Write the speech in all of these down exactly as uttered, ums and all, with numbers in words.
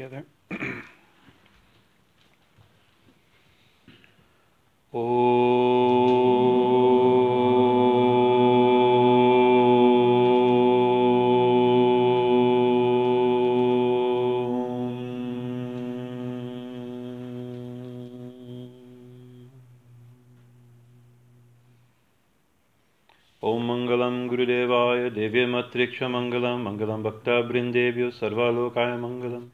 together. Oh. Gurudevaya Devya Matriksha Mangalam Mangalam Bhakta Brindevya Sarvalokaya Mangalam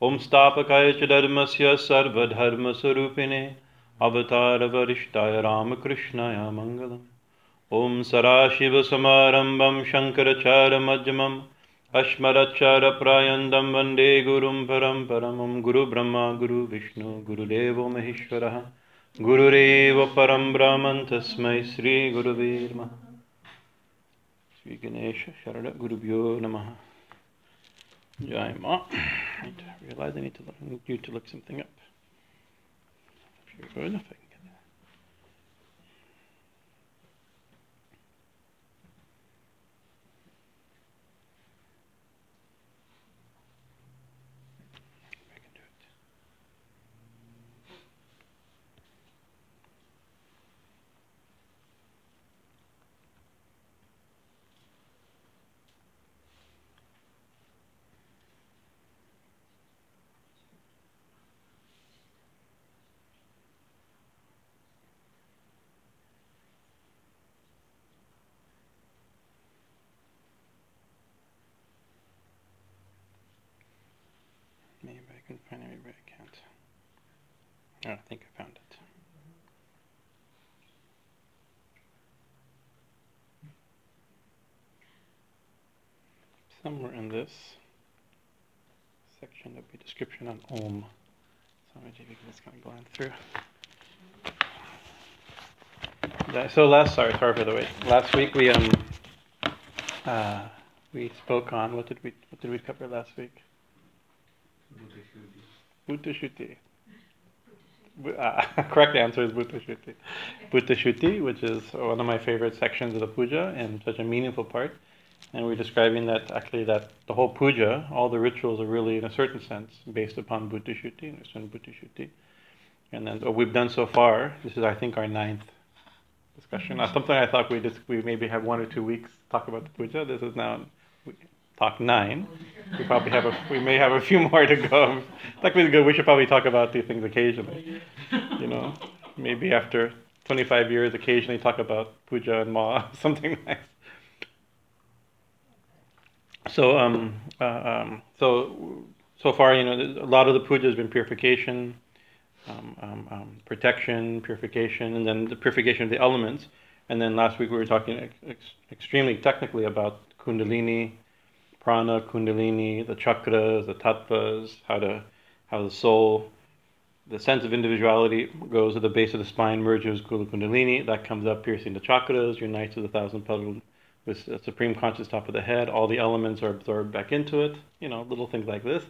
Om Stapakaya Chadharmasya Sarvadharma Sarupine Avatara Varishtaya Ramakrishnaya Mangalam Om Sarashiva Samarambam Shankarachara Majjamam Ashmarachara Prayandam Vande Gurum Paramparam Guru Brahma Guru Vishnu Guru Devo Mahishwaraha Guru Reva Param Brahman Tasmai Sri Guru Virma Shri Ganesha, Sharada, Gurubhyo Namaha. Jai Ma. I realize I need to look, need you to look something up. If you're good enough, I can get that. I can do it. I think I found it. Somewhere in this section there'll be a description on Om. So maybe we can just kind of glance through. So last sorry, sorry for the wait. Last week we um uh, we spoke on what did we what did we cover last week? Bhutashuti. Uh, correct answer is Bhutashuti. Bhutashuti, which is one of my favorite sections of the puja and such a meaningful part. And we're describing that actually that the whole puja, all the rituals are really in a certain sense based upon Bhutashuti, and it's in Bhutashuti. And then what we've done so far, this is I think our ninth discussion. Now, something I thought we just we maybe have one or two weeks to talk about the puja. This is now we, talk nine. We probably have a. We may have a few more to go. Like we go, we should probably talk about these things occasionally. You know, maybe after twenty-five years, occasionally talk about puja and ma, something nice. So, um, uh, um, so, so far, you know, a lot of the puja has been purification, um, um, um, protection, purification, and then the purification of the elements. And then last week we were talking ex- ex- extremely technically about Kundalini. Prana, Kundalini, the chakras, the tattvas, how to, how the soul, the sense of individuality goes to the base of the spine, merges with Kundalini. That comes up, piercing the chakras, unites with the thousand petal, with the supreme conscious top of the head. All the elements are absorbed back into it. You know, little things like this,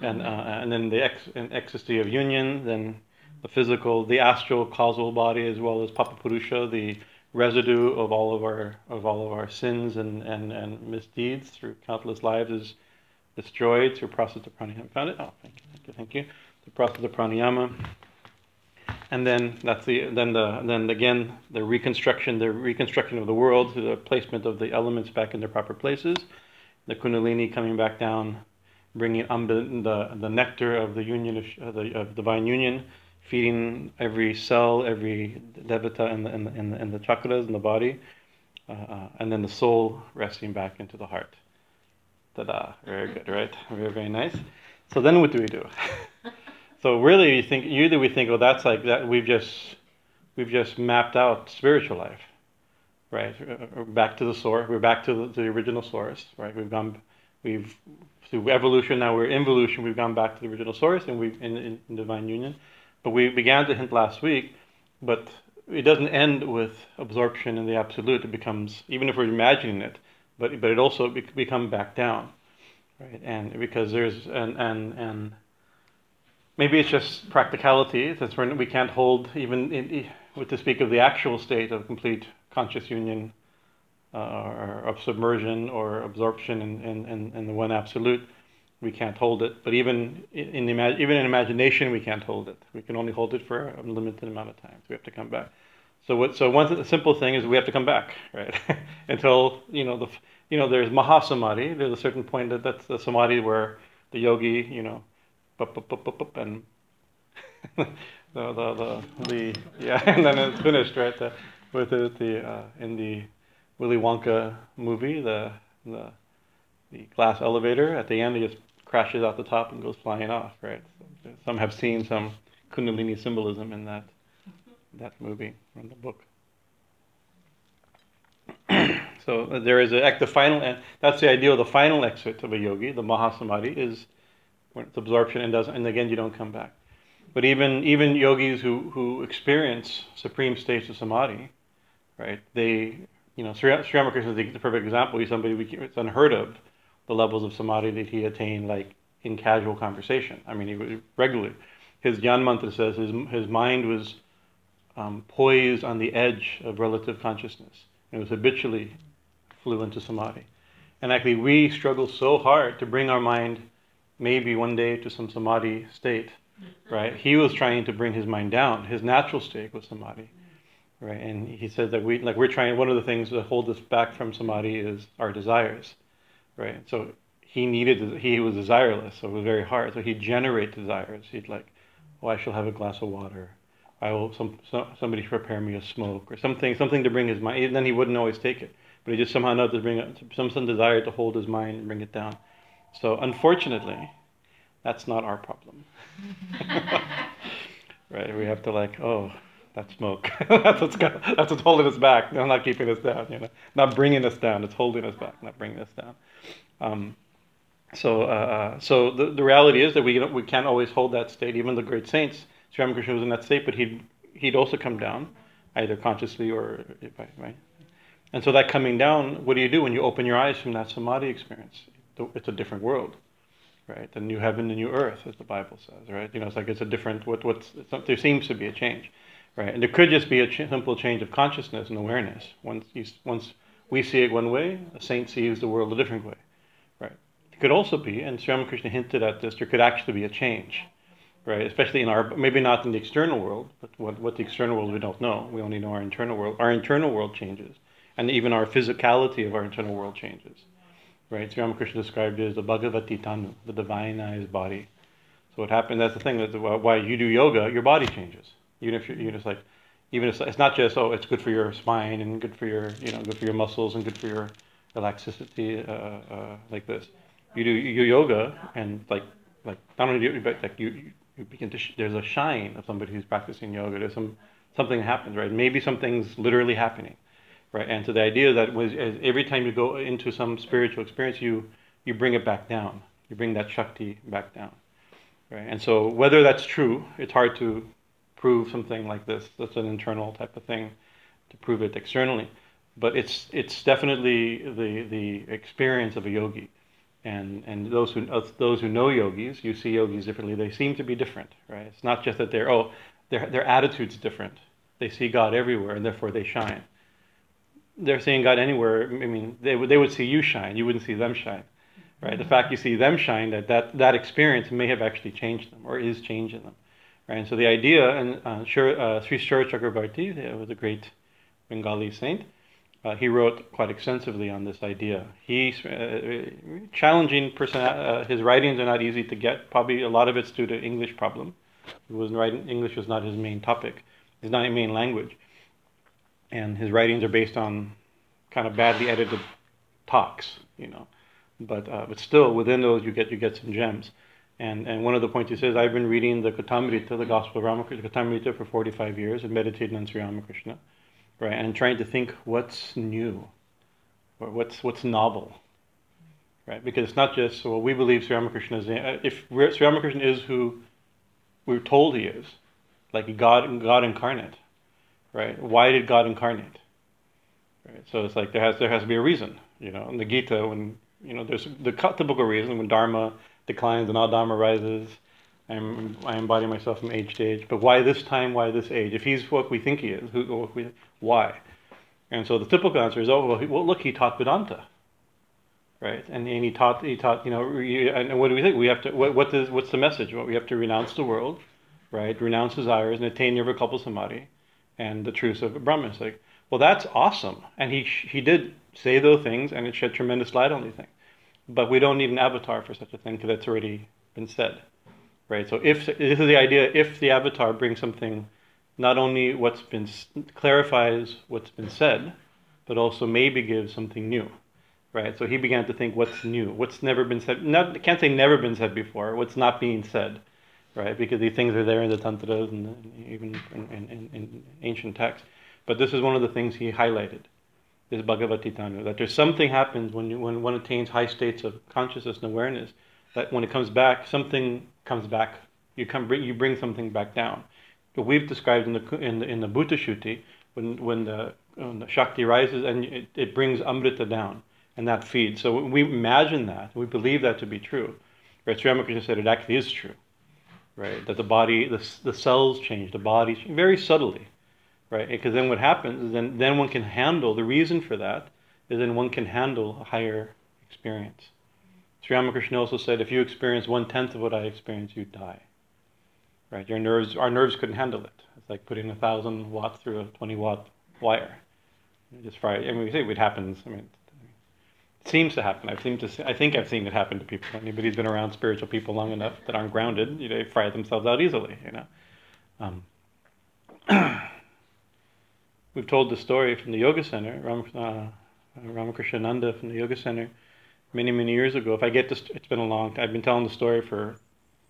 and uh, and then the ex, an ecstasy of union. Then the physical, the astral, causal body, as well as Papa Purusha, the residue of all of our of all of our sins and, and, and misdeeds through countless lives is destroyed through process of pranayama. Found it? Oh, thank you, thank you, thank you. The process of pranayama, and then that's the then the then again the reconstruction, the reconstruction of the world through the placement of the elements back in their proper places, the Kundalini coming back down, bringing um, the the nectar of the union of, of the of divine union. Feeding every cell, every devata in the in the, in the, in the chakras in the body, uh, uh, and then the soul resting back into the heart. Ta-da! Very good, right? Very very nice. So then, what do we do? So really, you think either we think, oh, that's like that. We've just we've just mapped out spiritual life, right? We're back to the source. We're back to the, to the original source, right? We've gone. We've through evolution. Now we're involution. We've gone back to the original source, and we've in, in, in divine union. But we began to hint last week, but it doesn't end with absorption in the absolute. It becomes, even if we're imagining it, but but it also be, become back down, right? And because there's and and and maybe it's just practicality since we're, we can't hold even in, with to speak of the actual state of complete conscious union, uh, or of submersion or absorption in in, in, in the one absolute. we can't hold it. But even in imag- even in imagination, we can't hold it. We can only hold it for a limited amount of time. So we have to come back. So what? So one th- simple thing is we have to come back, right? Until you know the you know there's mahasamadhi. There's a certain point that that's the samadhi where the yogi, you know, bup, bup, bup, bup, bup, and the, the the the yeah, and then it's finished, right? The, with the, the uh, in the Willy Wonka movie, the the the glass elevator at the end, it just crashes out the top and goes flying off, right? So some have seen some Kundalini symbolism in that that movie from the book. So there is a, the final, and that's the idea of the final exit of a yogi. The mahasamadhi is when it's absorption and doesn't, and again you don't come back. But even even yogis who, who experience supreme states of samadhi, right? They, you know, Sri Ramakrishna is the perfect example. He's somebody we, it's unheard of, the levels of samadhi that he attained, like in casual conversation. I mean, he was regularly. His Gyan Mantra says his his mind was um, poised on the edge of relative consciousness. It was habitually flew into samadhi. And actually, we struggle so hard to bring our mind maybe one day to some samadhi state, right? He was trying to bring his mind down. His natural state was samadhi, right? And he said that we, like we're trying, one of the things that hold us back from samadhi is our desires, right? So he needed, he was desireless, so it was very hard. So he'd generate desires. He'd like, oh, I shall have a glass of water. I will, some, some somebody prepare me a smoke or something, something to bring his mind. And then he wouldn't always take it. But he just somehow or another bring up some, some desire to hold his mind and bring it down. So unfortunately, that's not our problem. Right? We have to like, oh, that smoke. that's what's got, that's what's holding us back. No, not keeping us down, you know. Not bringing us down. It's holding us back, not bringing us down. Um, so uh, so the, the reality is that we we can't always hold that state. Even the great saints, Sri Ramakrishna was in that state, but he'd he'd also come down, either consciously or right. And so that coming down, what do you do when you open your eyes from that samadhi experience? It's a different world, right? The new heaven, the new earth, as the Bible says, right? You know, it's like it's a different. What what's not, there seems to be a change, right? And there could just be a ch- simple change of consciousness and awareness. Once you, once we see it one way, a saint sees the world a different way, right? It could also be, and Sri Ramakrishna hinted at this. There could actually be a change, right? Especially in our, maybe not in the external world, but what what the external world we don't know. We only know our internal world. Our internal world changes. And even our physicality of our internal world changes, right? Sri Ramakrishna described it as the Bhagavati Tanu, the divinized body. So what happens? That's the thing. That's why you do yoga. Your body changes. Even if you're, you're just like, even if it's not just oh, it's good for your spine and good for your, you know, good for your muscles and good for your elasticity, uh, uh, like this. You do you yoga and like like not only do you, but like you you begin to sh- there's a shine of somebody who's practicing yoga. There's some something happens, right? Maybe something's literally happening. Right, and so the idea that was, as every time you go into some spiritual experience, you you bring it back down. You bring that Shakti back down. Right, and so whether that's true, it's hard to prove something like this. That's an internal type of thing to prove it externally. But it's it's definitely the the experience of a yogi, and and those who those who know yogis, you see yogis differently. They seem to be different. Right, it's not just that they're oh their their attitude's different. They see God everywhere, and therefore they shine. They're seeing God anywhere. I mean, they would they would see you shine. You wouldn't see them shine, right? The fact you see them shine, that that, that experience may have actually changed them, or is changing them, right? And so the idea, and uh, Shur, uh, Sri Sri Chakrabarti was a great Bengali saint. Uh, he wrote quite extensively on this idea. He uh, challenging person. Uh, his writings are not easy to get. Probably a lot of it's due to English problem. He wasn't writing. English was not his main topic. It's not his main language. And his writings are based on kind of badly edited talks, you know. But uh, but still, within those, you get you get some gems. And and one of the points he says, I've been reading the Kathamrita, the Gospel of Ramakrishna, Kathamrita for forty-five years and meditating on Sri Ramakrishna, right? And trying to think what's new, or what's what's novel, right? Because it's not just, well, we believe Sri Ramakrishna is, if Sri Ramakrishna is who we're told he is, like God God incarnate. Right? Why did God incarnate? Right? So it's like there has there has to be a reason, you know. In the Gita, when you know there's the typical reason when Dharma declines and Adharma rises, I'm, I embody myself from age to age. But why this time? Why this age? If he's what we think he is, who? What we, why? And so the typical answer is, oh well, he, well, look, he taught Vedanta, right? And, and he taught, he taught, you know, re, and what do we think? We have to, what, what is, what's the message? Well, we have to renounce the world, right? Renounce desires and attain Nirvikalpa Samadhi and the truth of Brahman. It's like, well, that's awesome. And he he did say those things, and it shed tremendous light on these things. But we don't need an avatar for such a thing, because that's already been said, right? So if this is the idea, if the avatar brings something, not only what's been, clarifies what's been said, but also maybe gives something new, right? So he began to think, what's new? What's never been said? Not, can't say never been said before. What's not being said, right? Because these things are there in the tantras and, and even in, in, in ancient texts. But this is one of the things he highlighted, this Bhagavad-gītā, that there's something happens when you, when one attains high states of consciousness and awareness, that when it comes back, something comes back. You come bring you bring something back down. But we've described in the in the, in the Bhuta-śruti, when when the, when the Shakti rises and it, it brings Amrita down, and that feeds. So we imagine that, we believe that to be true. Right? Sri Ramakrishna said it actually is true, right? That the body, the the cells change, the body change, very subtly. Right, because then what happens is then, then one can handle, the reason for that is then one can handle a higher experience. Sri Ramakrishna also said, if you experience one-tenth of what I experience, you die. Right, your nerves, our nerves couldn't handle it. It's like putting a thousand watts through a twenty-watt wire. You just fry it. I mean, we say it happens. I mean, it seems to happen. I've seen to. See, I think I've seen it happen to people. Anybody who's been around spiritual people long enough that aren't grounded, you know, they fry themselves out easily. You know. Um, We've told the story from the Yoga Center, Ram, uh, Ramakrishnananda from the Yoga Center, many, many years ago. If I get this, it's been a long time. I've been telling the story for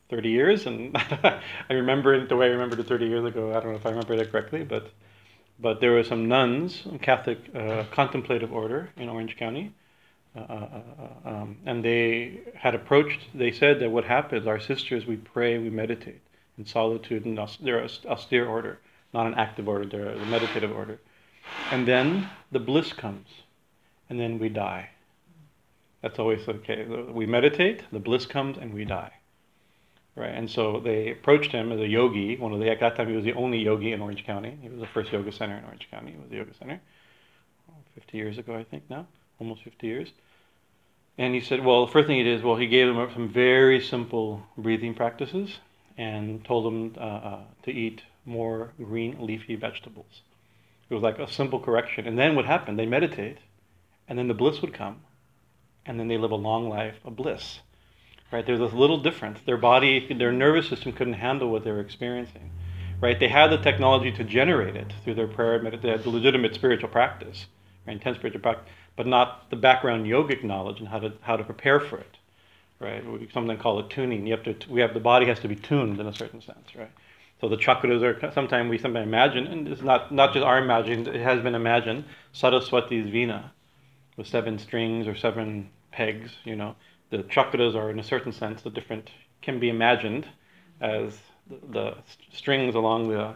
thirty years, and I remember it the way I remembered it thirty years ago. I don't know if I remember it correctly, but but there were some nuns, Catholic uh, contemplative order in Orange County, uh, uh, um, and they had approached, they said that what happens, our sisters, we pray, we meditate in solitude, and their austere order. Not an active order, they're a meditative order. And then the bliss comes, and then we die. That's always okay. We meditate, the bliss comes, and we die. Right? And so they approached him as a yogi. One of the, at that time, he was the only yogi in Orange County. He was the first yoga center in Orange County. It was the Yoga Center fifty years ago, I think now, almost fifty years. And he said, well, the first thing he did is, well, he gave them some very simple breathing practices and told them uh, uh, to eat more green leafy vegetables. It was like a simple correction. And then what happened? They meditate, and then the bliss would come, and then they live a long life of bliss. Right? There's a little difference. Their body, their nervous system couldn't handle what they were experiencing. Right? They had the technology to generate it through their prayer, meditation. They had the legitimate spiritual practice, right? Intense spiritual practice, but not the background yogic knowledge and how to how to prepare for it. Right? We sometimes call it tuning. You have to. We have the body has to be tuned in a certain sense. Right? So the chakras are sometimes we sometimes imagine, and it's not, not just our imagining, it has been imagined, Saraswati's Veena with seven strings or seven pegs, you know. The chakras are in a certain sense the different, can be imagined as the, the strings along the,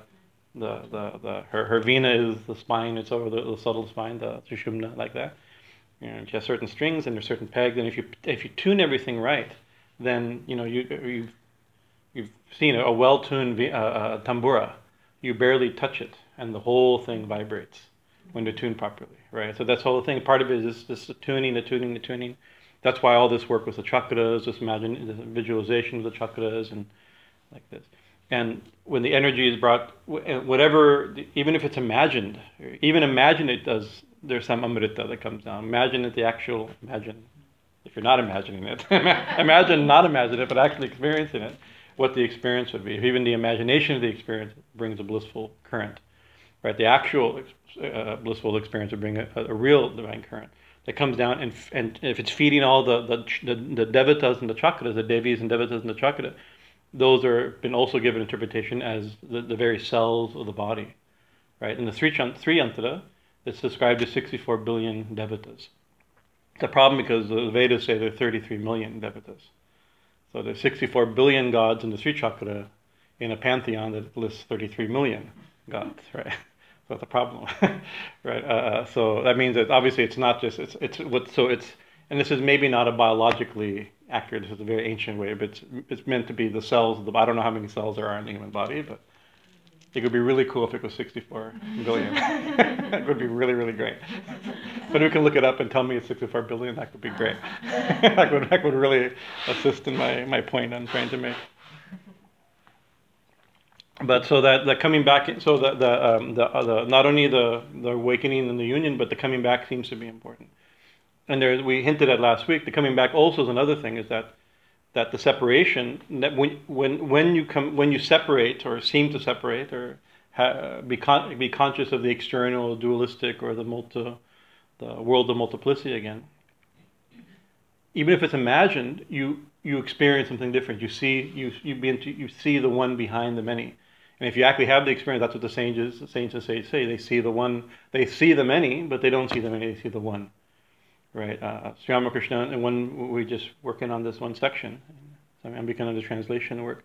the, the, the her, her Veena is the spine, it's over the, the subtle spine, the Sushumna, like that. You know, she has certain strings and there's certain pegs, and if you if you tune everything right, then, you know, you you've You've seen a well-tuned uh, uh, tambura. You barely touch it, and the whole thing vibrates when they're tuned properly, right? So that's the whole thing. Part of it is this, this tuning, the tuning, the tuning. That's why all this work with the chakras, this imagine, this visualization of the chakras, and like this. And when the energy is brought, whatever, even if it's imagined, even imagine it does. There's some amrita that comes down. Imagine it, the actual imagine. If you're not imagining it, imagine not imagining it, but actually experiencing it. What the experience would be. Even the imagination of the experience brings a blissful current, right? The actual uh, blissful experience would bring a, a real divine current that comes down, and f- and if it's feeding all the the, the the devatas and the chakras, the devis and devatas and the chakras, those are been also given interpretation as the, the very cells of the body, right? In the three three antara, it's described as sixty-four billion devatas. It's a problem because the Vedas say there are thirty-three million devatas. So there's sixty-four billion gods in the Sri Chakra in a pantheon that lists thirty-three million gods, right? So that's a problem, right? Uh, so that means that obviously it's not just, it's it's what, so it's, and this is maybe not a biologically accurate, this is a very ancient way, but it's, it's meant to be the cells, of the, I don't know how many cells there are in the human body, but it would be really cool if it was sixty-four billion. It would be really, really great. But who can look it up and tell me it's sixty-four billion? That would be great. that, would, that would really assist in my, my point I'm trying to make. But so that the coming back, so the the um, the, uh, the not only the, the awakening and the union, but the coming back seems to be important. And there, we hinted at last week, the coming back also is another thing, is that that the separation, that when when when you come when you separate or seem to separate or ha, be con, be conscious of the external dualistic or the multi, the world of multiplicity again. Even if it's imagined, you you experience something different. You see you you begin to, you see the one behind the many. And if you actually have the experience, that's what the sages, the saints and sages say. They see the one, they see the many, but they don't see the many, they see the one. Right? Uh, Sri Ramakrishna, and one, we're just working on this one section. So I'm becoming the translation work,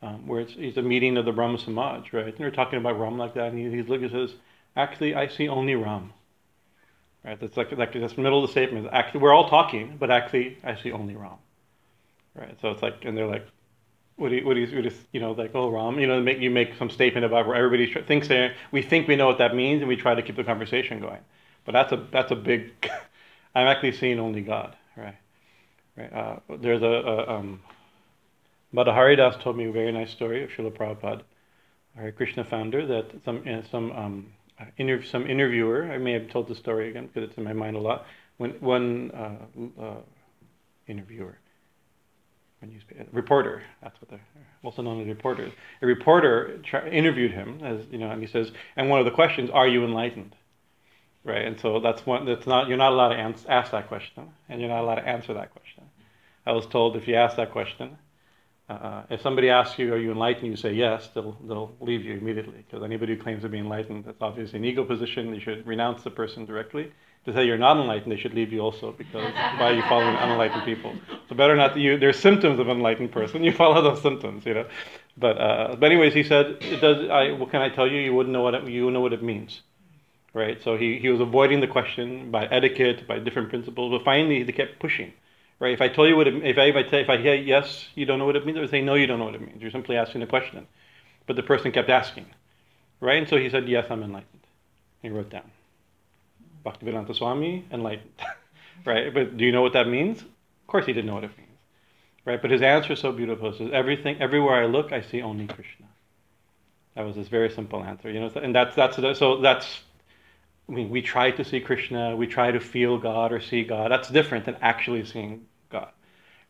um, where it's, it's a meeting of the Brahma Samaj, right? And they're talking about Ram like that, and he, he's looking and says, actually, I see only Ram. Right? That's like, like that's the middle of the statement. Actually, we're all talking, but actually, I see only Ram. Right, so it's like, and they're like, what do you, what do you, what is, you know, like, oh, Ram, you know, make, you make some statement about where everybody thinks they, we think we know what that means, and we try to keep the conversation going. But that's a, that's a big, I'm actually seeing only God, right? Right. Uh, there's a, a um, Madhahari Das told me a very nice story of Srila Prabhupada, Hare Krishna founder, that some, uh, some, um, inter- some interviewer, I may have told the story again, because it's in my mind a lot, when one uh, uh, interviewer, a reporter, that's what they're also known as reporters. A reporter tra- interviewed him, as you know, and he says, and one of the questions, are you enlightened? Right, and so that's one, that's not, you're not allowed to ans- ask that question, and you're not allowed to answer that question. I was told if you ask that question, uh, if somebody asks you, are you enlightened, you say yes, they'll, they'll leave you immediately, because anybody who claims to be enlightened, that's obviously an ego position, you should renounce the person directly. To say you're not enlightened, they should leave you also, because why are you following unenlightened people? So better not. You, there's symptoms of an enlightened person. You follow those symptoms, you know. But uh, but anyways, he said, it does. I, what can I tell you? You wouldn't know what it, you know what it means, right? So he, he was avoiding the question by etiquette, by different principles. But finally, they kept pushing, right? If I tell you what it, if I if I, tell, if I hear yes, you don't know what it means, I would say no, you don't know what it means. You're simply asking the question, but the person kept asking, right? And so he said, yes, I'm enlightened. He wrote down. Bhaktivedanta Swami, enlightened, right? But do you know what that means? Of course he didn't know what it means, right? But his answer is so beautiful. It says, everything, everywhere I look, I see only Krishna. That was his very simple answer, you know, and that's, that's, so that's, I mean, we try to see Krishna, we try to feel God or see God. That's different than actually seeing God,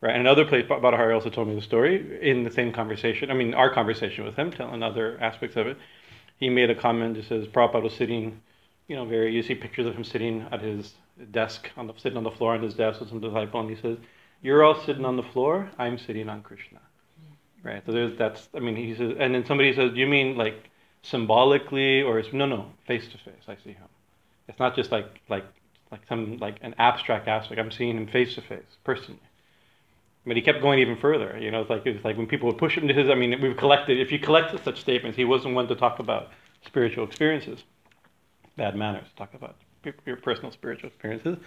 right? And another place, Bharata also told me the story in the same conversation, I mean, our conversation with him, telling other aspects of it. He made a comment that says, Prabhupada was sitting, you know, very, you see pictures of him sitting at his desk, on the, sitting on the floor on his desk with some disciple, and he says, you're all sitting on the floor, I'm sitting on Krishna. Right, so there's, that's, I mean, he says, and then somebody says, do you mean like symbolically, or it's, no, no, face to face, I see him. It's not just like, like, like some, like an abstract aspect, I'm seeing him face to face, personally. But he kept going even further, you know, it's like, it's like when people would push him to his, I mean, we've collected, if you collected such statements, he wasn't one to talk about spiritual experiences. Bad manners, talk about your personal spiritual experiences,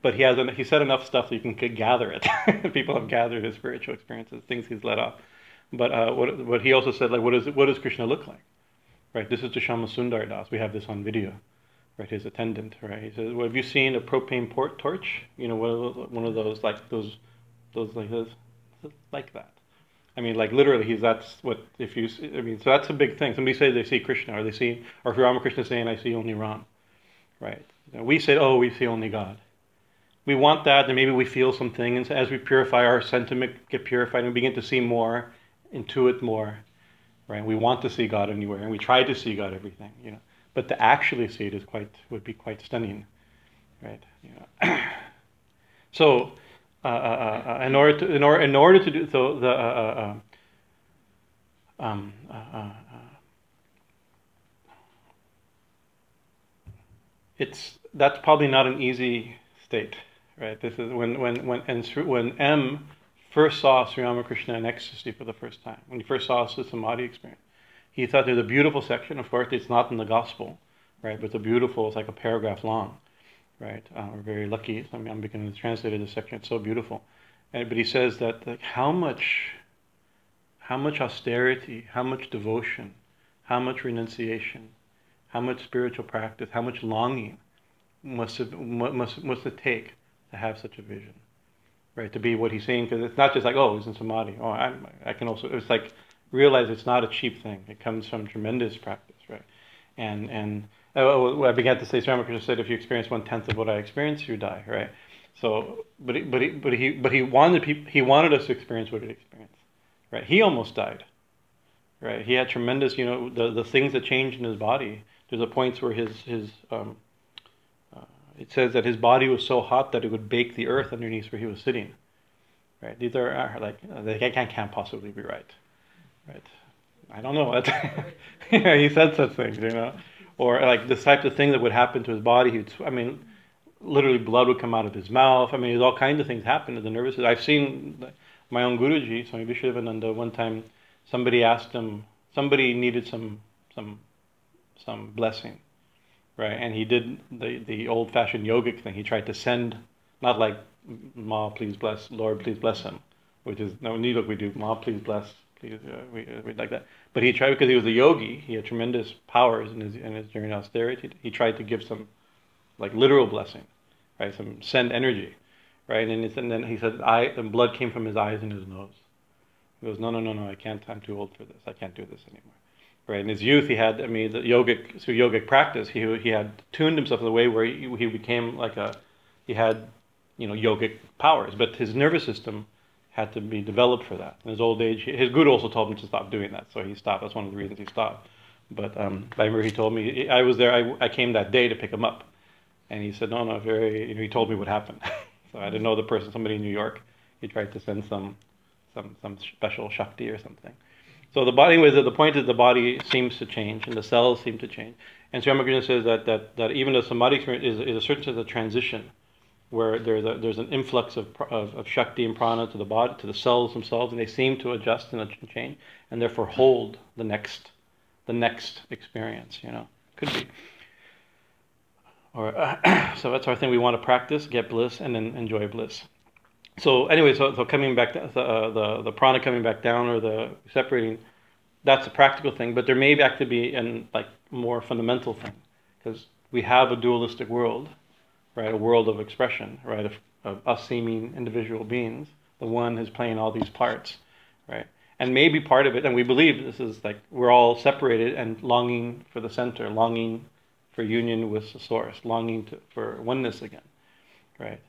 but he has he said enough stuff that you can gather it. People have gathered his spiritual experiences, things he's let off. But uh, what what he also said, like, what is what does Krishna look like? Right, this is to Shama Sundar Das. We have this on video. Right, his attendant. Right, he says, well, have you seen a propane port torch? You know, one of those, one of those like those those like those like that. I mean, like literally, he's that's what if you. I mean, so that's a big thing. Somebody says they see Krishna, or they see, or if Ramakrishna is saying, "I see only Ram," right? We say, "Oh, we see only God." We want that, and maybe we feel something, and so as we purify our sentiment, get purified, and we begin to see more, intuit more, right? We want to see God anywhere, and we try to see God everything, you know. But to actually see it is quite would be quite stunning, right? You know. So. Uh, uh, uh, in order to in order in order to do so the uh, uh, um, uh, uh, it's that's probably not an easy state, right? This is when when when and when M first saw Sri Ramakrishna in ecstasy for the first time. When he first saw the samadhi experience, he thought there's a beautiful section. Of course, it's not in the gospel, right? But the beautiful is like a paragraph long. Right, uh, we're very lucky. I mean, I'm beginning to translate this section. It's so beautiful. And, but he says that like, how much, how much austerity, how much devotion, how much renunciation, how much spiritual practice, how much longing must have, must must it take to have such a vision, right? To be what he's saying, because it's not just like, oh, he's in samadhi. Oh, I, I can also. It's like realize it's not a cheap thing. It comes from tremendous practice, right? And and oh, I began to say, Sri Ramakrishna said, if you experience one tenth of what I experience, you die, right? So, but it, but it, but he but he wanted people, he wanted us to experience what it experienced, right? He almost died, right? He had tremendous, you know, the the things that changed in his body. There's a points where his his um, uh, it says that his body was so hot that it would bake the earth underneath where he was sitting, right? These are, are like they can't, can't possibly be right, right? I don't know. Yeah, he said such things, you know, or like this type of thing that would happen to his body. He'd, I mean, literally blood would come out of his mouth. I mean, there's all kinds of things happen to the nervous system. I've seen my own Guruji, Swami Vishwadevananda, one time somebody asked him, somebody needed some some some blessing, right? And he did the, the old-fashioned yogic thing. He tried to send, not like, Ma, please bless, Lord, please bless him, which is, no, neither we do, Ma, please bless, please, uh, we, uh, we like that. But he tried, because he was a yogi, he had tremendous powers in his, in his during austerity. He tried to give some, like, literal blessing, right? Some send energy, right? And, it's, and then he said, I, and blood came from his eyes and his nose. He goes, no, no, no, no, I can't, I'm too old for this. I can't do this anymore. Right, in his youth, he had, I mean, the yogic, through yogic practice, he he had tuned himself in a way where he, he became like a, he had, you know, yogic powers, but his nervous system had to be developed for that. In his old age, his guru also told him to stop doing that, so he stopped. That's one of the reasons he stopped. But um, I remember he told me, I was there, I, I came that day to pick him up, and he said, no, no, very, you know, he told me what happened. So I didn't know the person, somebody in New York, he tried to send some, some, some special shakti or something. So the body, anyways, the point is the body seems to change and the cells seem to change. And Sri Ramakrishna says that, that, that even the samadhi experience is, is a certain sense of transition where there's, a, there's an influx of, of of shakti and prana to the body, to the cells themselves, and they seem to adjust and change and therefore hold the next the next experience, you know, could be. Or, uh, so that's our thing we want to practice, get bliss, and then enjoy bliss. So anyway, so, so coming back, to, uh, the the prana coming back down or the separating, that's a practical thing. But there may actually be an like more fundamental thing, because we have a dualistic world, right? A world of expression, right? Of, of us seeming individual beings. The one is playing all these parts, right? And maybe part of it, and we believe this is like we're all separated and longing for the center, longing for union with the source, longing to, for oneness again, right?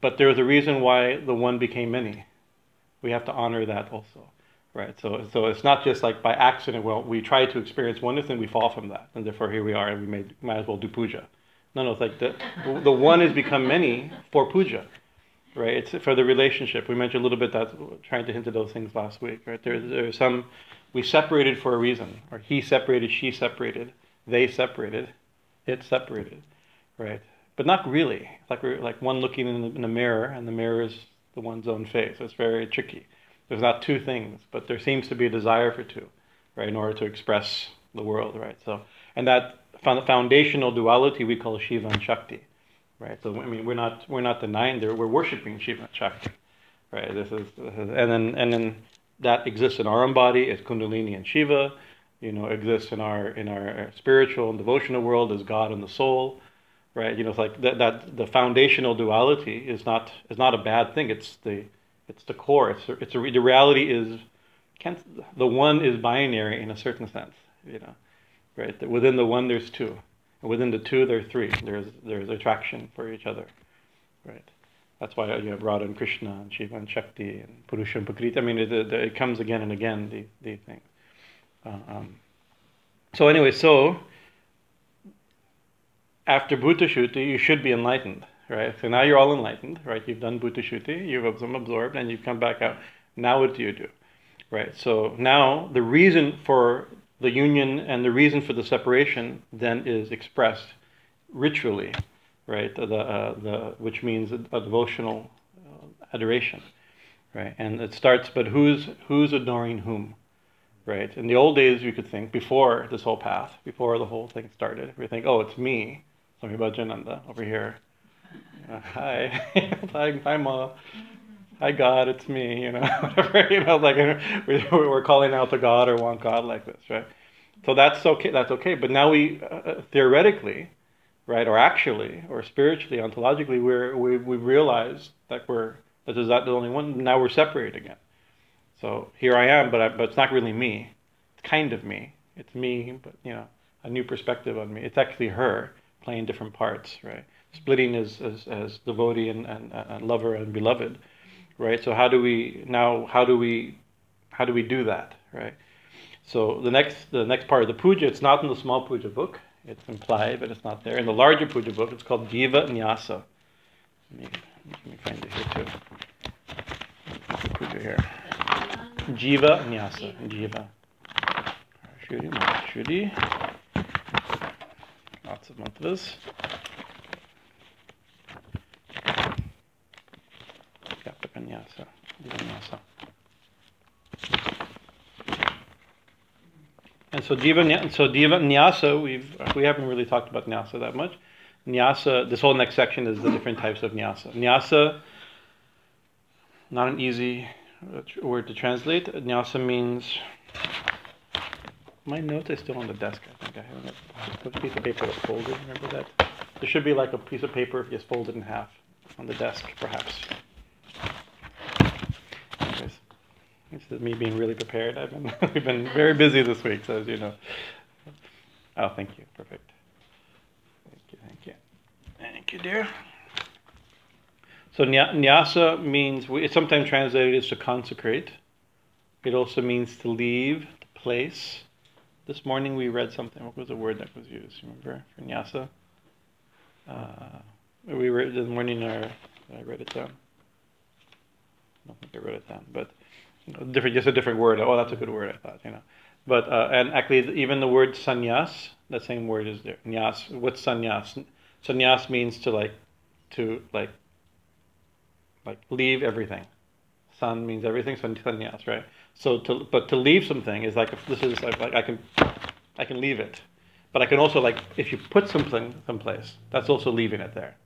But there is a reason why the one became many. We have to honor that also, right? So, so it's not just like by accident. Well, we try to experience oneness and we fall from that, and therefore here we are, and we may, might as well do puja. No, no, it's like the the one has become many for puja, right? It's for the relationship. We mentioned a little bit that trying to hint at those things last week, right? There, there's some we separated for a reason, or he separated, she separated, they separated, it separated, right? But not really. Like we're, like one looking in the, in the mirror, and the mirror is the one's own face. It's very tricky. There's not two things, but there seems to be a desire for two, right? In order to express the world, right? So, and that foundational duality we call Shiva and Shakti, right? So I mean, we're not we're not denying there. We're worshiping Shiva and Shakti, right? This is, this is and then and then that exists in our own body as Kundalini and Shiva, you know, exists in our in our spiritual and devotional world as God and the soul. Right, you know, it's like that, that. The foundational duality is not is not a bad thing. It's the it's the core. It's a, it's a, the reality is, can't, the one is binary in a certain sense. You know, right? That within the one there's two, and within the two there are three. There's there's attraction for each other. Right. That's why you have Radha and Krishna and Shiva and Shakti and Purusha and Prakriti. I mean, it, it, it comes again and again. The the things. Uh, um, so anyway, so. After Bhutashuti, you should be enlightened, right? So now you're all enlightened, right? You've done Bhutashuti, you've absorbed, and you've come back out. Now what do you do, right? So now the reason for the union and the reason for the separation then is expressed ritually, right? The, uh, the which means a, a devotional uh, adoration, right? And it starts, but who's who's adoring whom? Right. In the old days, you could think, before this whole path, before the whole thing started, we think, oh, it's me. Swami Bhajananda over here. Uh, hi, hi, hi, Ma. Hi, God, it's me. You know, whatever. You know, like we, we're calling out to God or want God like this, right? So that's okay. That's okay. But now we uh, theoretically, right? Or actually, or spiritually, ontologically, we're, we we realize that we're that there's not the only one. Now we're separate again. So here I am, but I, but it's not really me. It's kind of me. It's me, but you know, a new perspective on me. It's actually her playing different parts, right? Splitting as as, as devotee and, and, and lover and beloved, right? So how do we now? How do we how do we do that, right? So the next the next part of the puja, it's not in the small puja book. It's implied, but it's not there. In the larger puja book, it's called Jiva Nyasa. Let me, let me find it here too. Puja here. Jiva Nyasa. Jiva. Shruti, Shruti. Lots of mantras. Kaptaka Nyasa. Jiva Nyasa. And so Jiva, so Jiva Nyasa, we've, we haven't really talked about Nyasa that much. Nyasa, this whole next section is the different types of Nyasa. Nyasa, not an easy word to translate. Nyasa means, my note is still on the desk, I think. I haven't put a piece of paper that's folded, remember that? There should be like a piece of paper if you just fold it in half on the desk, perhaps. This is me being really prepared. I've been we've been very busy this week, so as you know. Oh, thank you. Perfect. Thank you, thank you. Thank you, dear. So Nyasa means, it's sometimes translated as to consecrate. It also means to leave the place. This morning we read something. What was the word that was used? Remember? For Nyasa? Uh, we read this morning, or I read it down. I don't think I wrote it down, but different, just a different word. Oh, that's a good word, I thought, you know. But, uh, and actually, even the word sannyas, that same word is there. Nyas, what's sannyas? Sannyas means to, like, to, like, like, leave everything. San means everything, sannyas, right? So, to, but to leave something is like, this is, like, like, I can, I can leave it. But I can also, like, if you put something someplace, that's also leaving it there.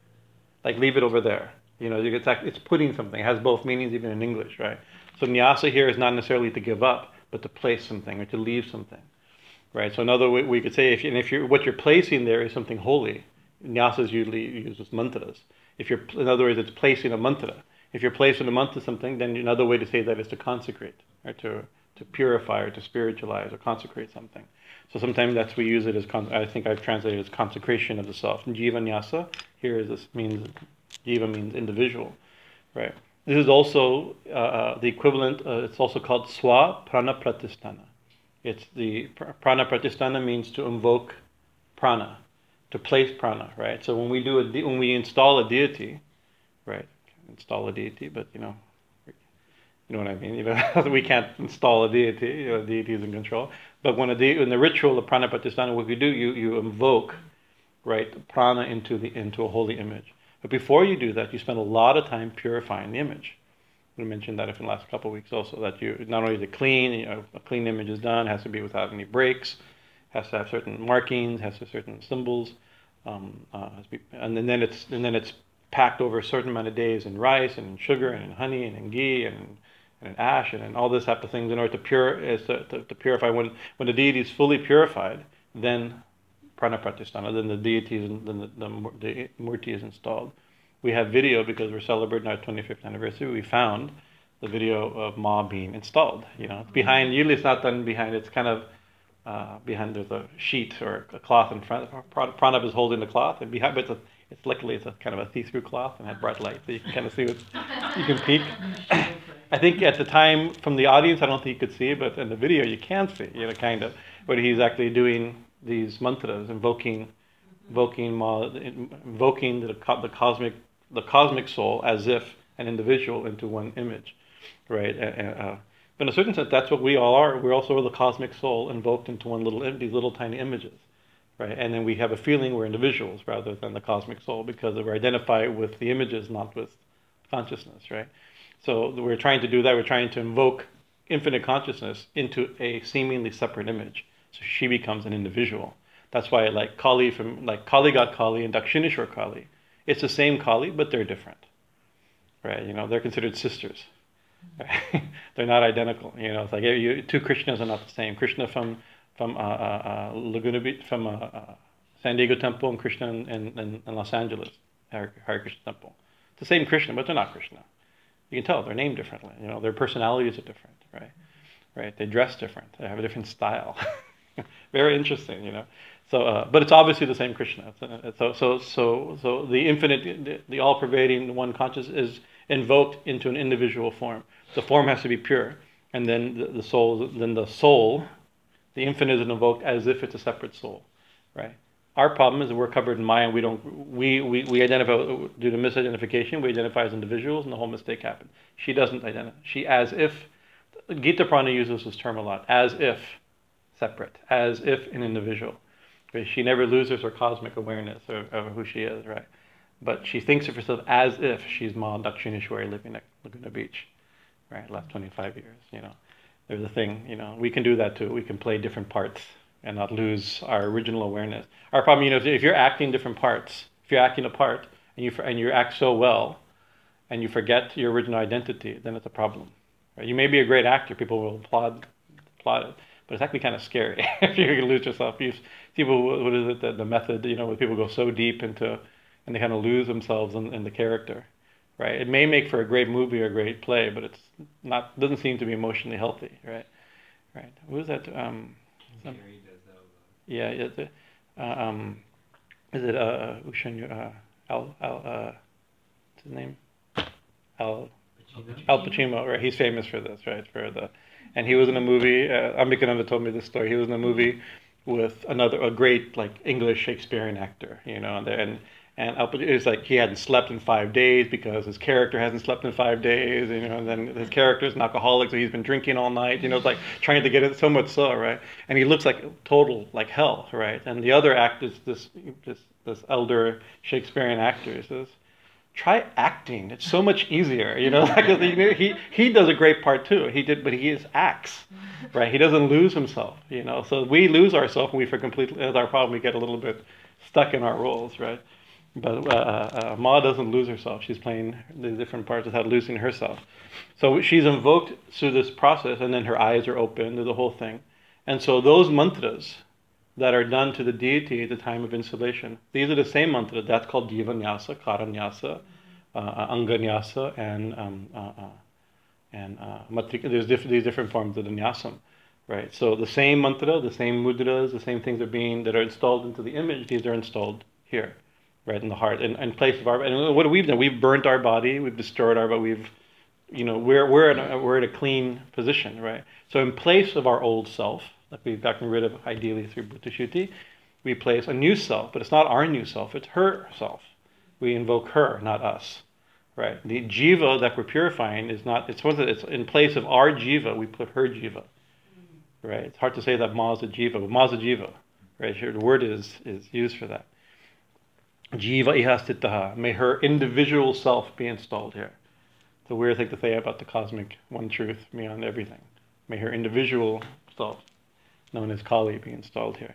Like, leave it over there. You know, it's, like, it's putting something. It has both meanings, even in English, right? So Nyasa here is not necessarily to give up, but to place something or to leave something, right? So another way we could say, if you, and if you're, what you're placing there is something holy. Nyasa is usually used as mantras. If you're, in other words, it's placing a mantra. If you're placing a mantra something, then another way to say that is to consecrate, or to to purify, or to spiritualize, or consecrate something. So sometimes that's we use it as con- I think I've translated it as consecration of the self. And Jiva Nyasa here is this means Jiva means individual, right? This is also uh, the equivalent, uh, it's also called Swa Prana Pratisthana. It's the, pr- Prana Pratisthana means to invoke prana, to place prana, right? So when we do a de- when we install a deity, right, install a deity, but you know, you know what I mean, you know, we can't install a deity, you know, deity is in control. But when a de- in the ritual of Prana Pratisthana, what you do, you, you invoke, right, prana into the into a holy image. But before you do that, you spend a lot of time purifying the image. We mentioned that in the last couple of weeks also, that you not only to clean, you know, a clean image is done, has to be without any breaks, has to have certain markings, has to have certain symbols, um, uh, has to be, and then it's and then it's packed over a certain amount of days in rice and in sugar and in honey and in ghee and, and in ash and in all this type of things in order to pure is to, to, to purify. When when the deity is fully purified, then Prana Pratisthana, then the deity, then the, the, the murti is installed. We have video because we're celebrating our twenty-fifth anniversary. We found the video of Ma being installed. You know, it's behind. Usually it's not done behind. It's kind of uh, behind. There's a sheet or a cloth in front. Pranab is holding the cloth, and behind, but it's, a, it's luckily it's a kind of a see-through cloth and had bright light, so you can kind of see. What's, you can peek. I think at the time from the audience, I don't think you could see, but in the video you can see. You know, kind of. But he's actually doing these mantras, invoking, invoking, invoking the, the cosmic, the cosmic soul as if an individual into one image, right? And, and, uh, but in a certain sense, that's what we all are. We're also the cosmic soul invoked into one little, these little tiny images, right? And then we have a feeling we're individuals rather than the cosmic soul because we're identified with the images, not with consciousness, right? So we're trying to do that. We're trying to invoke infinite consciousness into a seemingly separate image. So she becomes an individual. That's why, like Kali from like Kali got Kali and Dakshineshwar Kali. It's the same Kali, but they're different, right? You know, they're considered sisters. Right? They're not identical. You know, it's like you, two Krishnas are not the same. Krishna from from uh, uh, Laguna Beach, from uh, uh, San Diego Temple and Krishna and, and, and Los Angeles, Hare, Hare Krishna Temple. It's the same Krishna, but they're not Krishna. You can tell they're named differently. You know, their personalities are different, right? Right? They dress different. They have a different style. Very interesting, you know. So, uh, but it's obviously the same Krishna. So, so, so, so the infinite, the, the all-pervading, the one conscious is invoked into an individual form. The form has to be pure, and then the, the soul, then the soul, the infinite is invoked as if it's a separate soul, right? Our problem is that we're covered in Maya. We don't. We, we, we identify due to misidentification. We identify as individuals, and the whole mistake happened. She doesn't identify. She as if. Gita Prana uses this term a lot. As if separate. As if an individual. She never loses her cosmic awareness of, of who she is, right? But she thinks of herself as if she's Ma Dakshineshwari living at Laguna Beach, right? Last twenty-five years, you know. There's a thing, you know. We can do that too. We can play different parts and not lose our original awareness. Our problem, you know, if you're acting different parts, if you're acting a part, and you and you act so well, and you forget your original identity, then it's a problem. Right? You may be a great actor; people will applaud, applaud it, but it's actually kind of scary if you lose yourself. You, people, what is it? The, the method, you know, where people go so deep into, and they kind of lose themselves in, in the character. Right? It may make for a great movie or a great play, but it's not. Doesn't seem to be emotionally healthy. Right? Right. Who's that? Um, some, Yeah, is it, uh, um, is it uh, Ushan, uh, Al, Al, uh, what's his name? Al Pacino. Al Pacino, right? He's famous for this, right? For the, and he was in a movie. Uh, Ambikananda told me this story. He was in a movie with another, a great like English Shakespearean actor, you know, and and and Al Pacino, it's like he hadn't slept in five days because his character hasn't slept in five days, you know, and then his character's an alcoholic, so he's been drinking all night, you know, it's like trying to get it so much so, right? And he looks like total, like hell, right? And the other actor, this this this elder Shakespearean actor says, try acting, it's so much easier, you know, like, he he does a great part too, he did, but he is acts, right? He doesn't lose himself, you know, so we lose ourselves and we for completely, that's our problem, we get a little bit stuck in our roles, right? But uh, uh, Ma doesn't lose herself. She's playing the different parts without losing herself. So she's invoked through this process, and then her eyes are open to the whole thing. And so those mantras that are done to the deity at the time of installation, these are the same mantras. That's called Jiva Nyasa, Kara Nyasa, uh, Anga Nyasa, and, um, uh, uh, and uh, Matrika. There's diff- these different forms of the Nyasam. Right? So the same mantra, the same mudras, the same things are being that are installed into the image, these are installed here. Right in the heart, and in place of our, and what we've done, we've burnt our body, we've destroyed our body, we've, you know, we're we're in a, we're in a clean position, right? So in place of our old self, like we've gotten rid of ideally through Bhutashuti, we place a new self, but it's not our new self, it's her self. We invoke her, not us, right? The jiva that we're purifying is not. It's one that it's in place of our jiva, we put her jiva, right? It's hard to say that ma is a jiva, but ma is a jiva, right? The word is is used for that. Jiva ihastitaha. May her individual self be installed here. It's a weird thing to say about the cosmic one truth beyond everything. May her individual self, known as Kali, be installed here.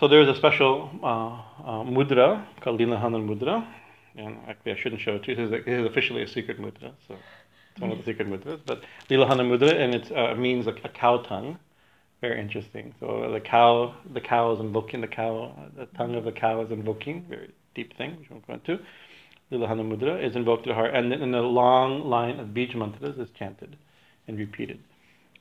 So there's a special uh, uh, mudra called Linahanan mudra. And actually, I shouldn't show it to you. This is, this is officially a secret mudra, so it's one of the secret mudras. But Linahanan mudra, and it uh, means a, a cow tongue. Very interesting. So the cow, the cow is invoking the cow. The tongue of the cow is invoking. Very deep thing, which we won't go into. Lilahana mudra is invoked to the heart, and then in a long line of beach mantras is chanted and repeated.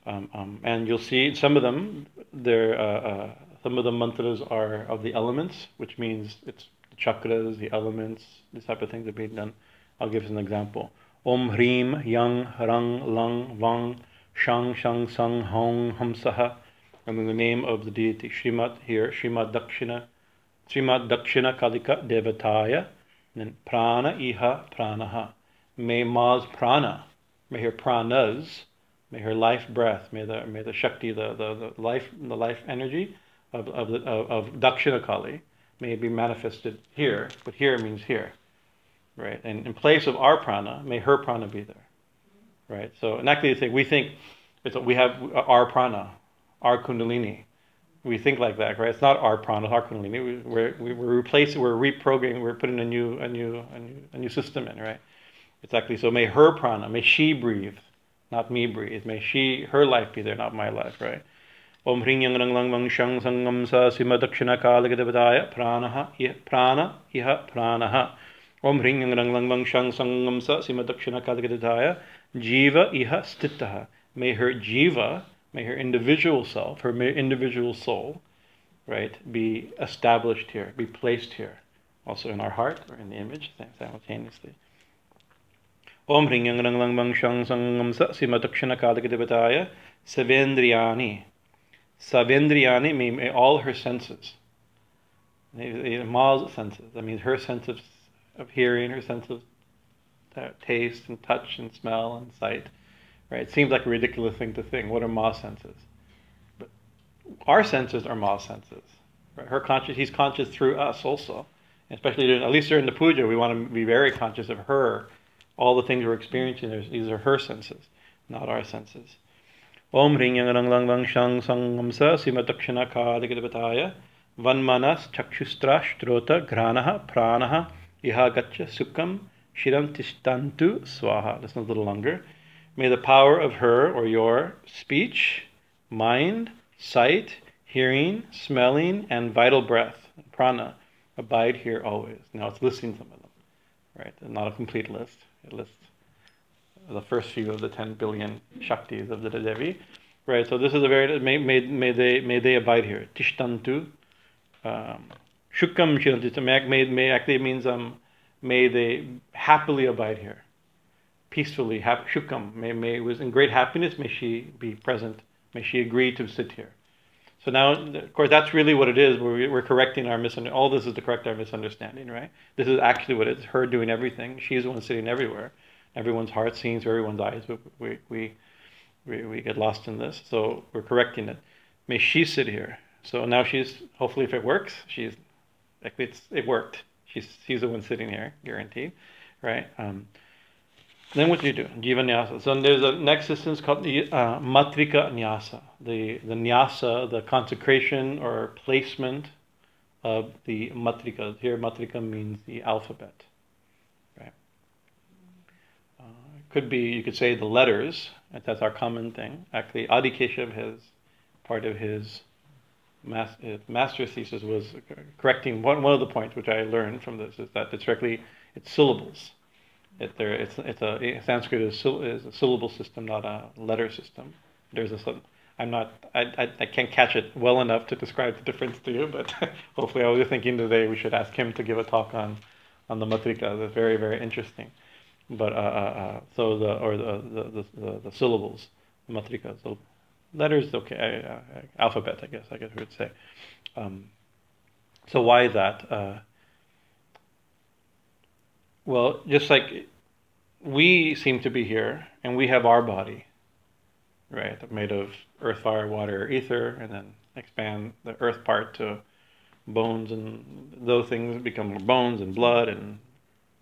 Um, um, and you'll see some of them. There, uh, uh, some of the mantras are of the elements, which means it's the chakras, the elements, this type of things are being done. I'll give you an example. Om Hrim Yang Rang Lang Vang Shang Shang Sang Hong Hamsaha. And then the name of the deity, Shrimat here, Shrimat Dakshina, Shrimat Dakshina Kalika Devataya, and then Prana Iha Pranaha. May Ma's Prana, may her pranas, may her life breath, may the may the Shakti, the, the, the life the life energy of of, the, of of Dakshina Kali, may be manifested here. But here means here, right? And in place of our prana, may her prana be there, right? So, and actually, we think it's, we have our prana. Our kundalini, we think like that, right? It's not our prana, our kundalini. We're we're replacing, we're reprogramming, we're putting a new a new a new a new system in, right? Exactly. So may her prana, may she breathe, not me breathe. May she her life be there, not my life, right? Om Hring Yang Rang Lang Vang Shang Sangam Sa Sima Dakshina Kalagadapadaya Pranaha Prana Iha Pranaha. Om Hring Yang Rang Lang Vang Shang Sangam Sa Sima Dakshina Kalagadapadaya Jiva Iha Stitaha. May her Jiva, may her individual self, her individual soul, right, be established here, be placed here. Also in our heart or in the image simultaneously. Om Hring Yang Rang Lang Vang Shang Sangam Sa Sima Dakshina Kalagadapadaya Savendriyani. Savendriyani means all her senses. Ma's senses. That means her sense of, of hearing, her sense of taste and touch and smell and sight. Right? It seems like a ridiculous thing to think. What are Ma's senses? But our senses are Ma's senses. Right? Her conscious, he's conscious through us also. Especially during, at least during the puja, we want to be very conscious of her. All the things we're experiencing, these are her senses, not our senses. Om Hring Yang Rang Lang Vang Shang Sangam Sa Sima Dakshina Kalagadapadaya Vanmanas Chakshustra Strota Granaha Pranaha Iha Gacha Sukham Shiram Tishtantu Swaha. That's a little longer. May the power of her or your speech, mind, sight, hearing, smelling, and vital breath, prana, abide here always. Now it's listing some of them, right? It's not a complete list. It lists the first few of the ten billion shaktis of the Devi, right? So this is a very may may, may they may they abide here. Tishtantu, um, shukam shirantu. May may actually means um may they happily abide here, peacefully. Hap, shukam may may was in great happiness. May she be present. May she agree to sit here. So now, of course, that's really what it is. We're, we're correcting our misunderstanding. All this is to correct our misunderstanding, right? This is actually what it is. Her doing everything. She's the one sitting everywhere. Everyone's heart seeing through everyone's eyes, but we, we we we get lost in this, so we're correcting it. May she sit here. So now she's, hopefully if it works, she's, it's, it worked. She's, she's the one sitting here, guaranteed, right? Um, then what do you do? Jiva Nyasa. So there's a next instance called the uh, Matrika Nyasa, the, the Nyasa, the consecration or placement of the Matrika. Here Matrika means the alphabet. Could be, you could say the letters, that's our common thing. Actually, Adi Keshav, his, part of his, mas, his master's thesis was correcting one, one of the points which I learned from this, is that it's directly, it's syllables. It, there, it's, it's a, Sanskrit is, is a syllable system, not a letter system. There's a, I'm not, I, I, I can't catch it well enough to describe the difference to you, but hopefully I was thinking today we should ask him to give a talk on, on the Matrika. That's very, very interesting. But uh, uh, uh, so the or the the the, the syllables, the matrika, so letters, okay, uh, uh, alphabet, I guess I guess we would say. Um, so why that? Uh, well, just like we seem to be here, and we have our body, right, made of earth, fire, water, ether, and then expand the earth part to bones, and those things become bones and blood and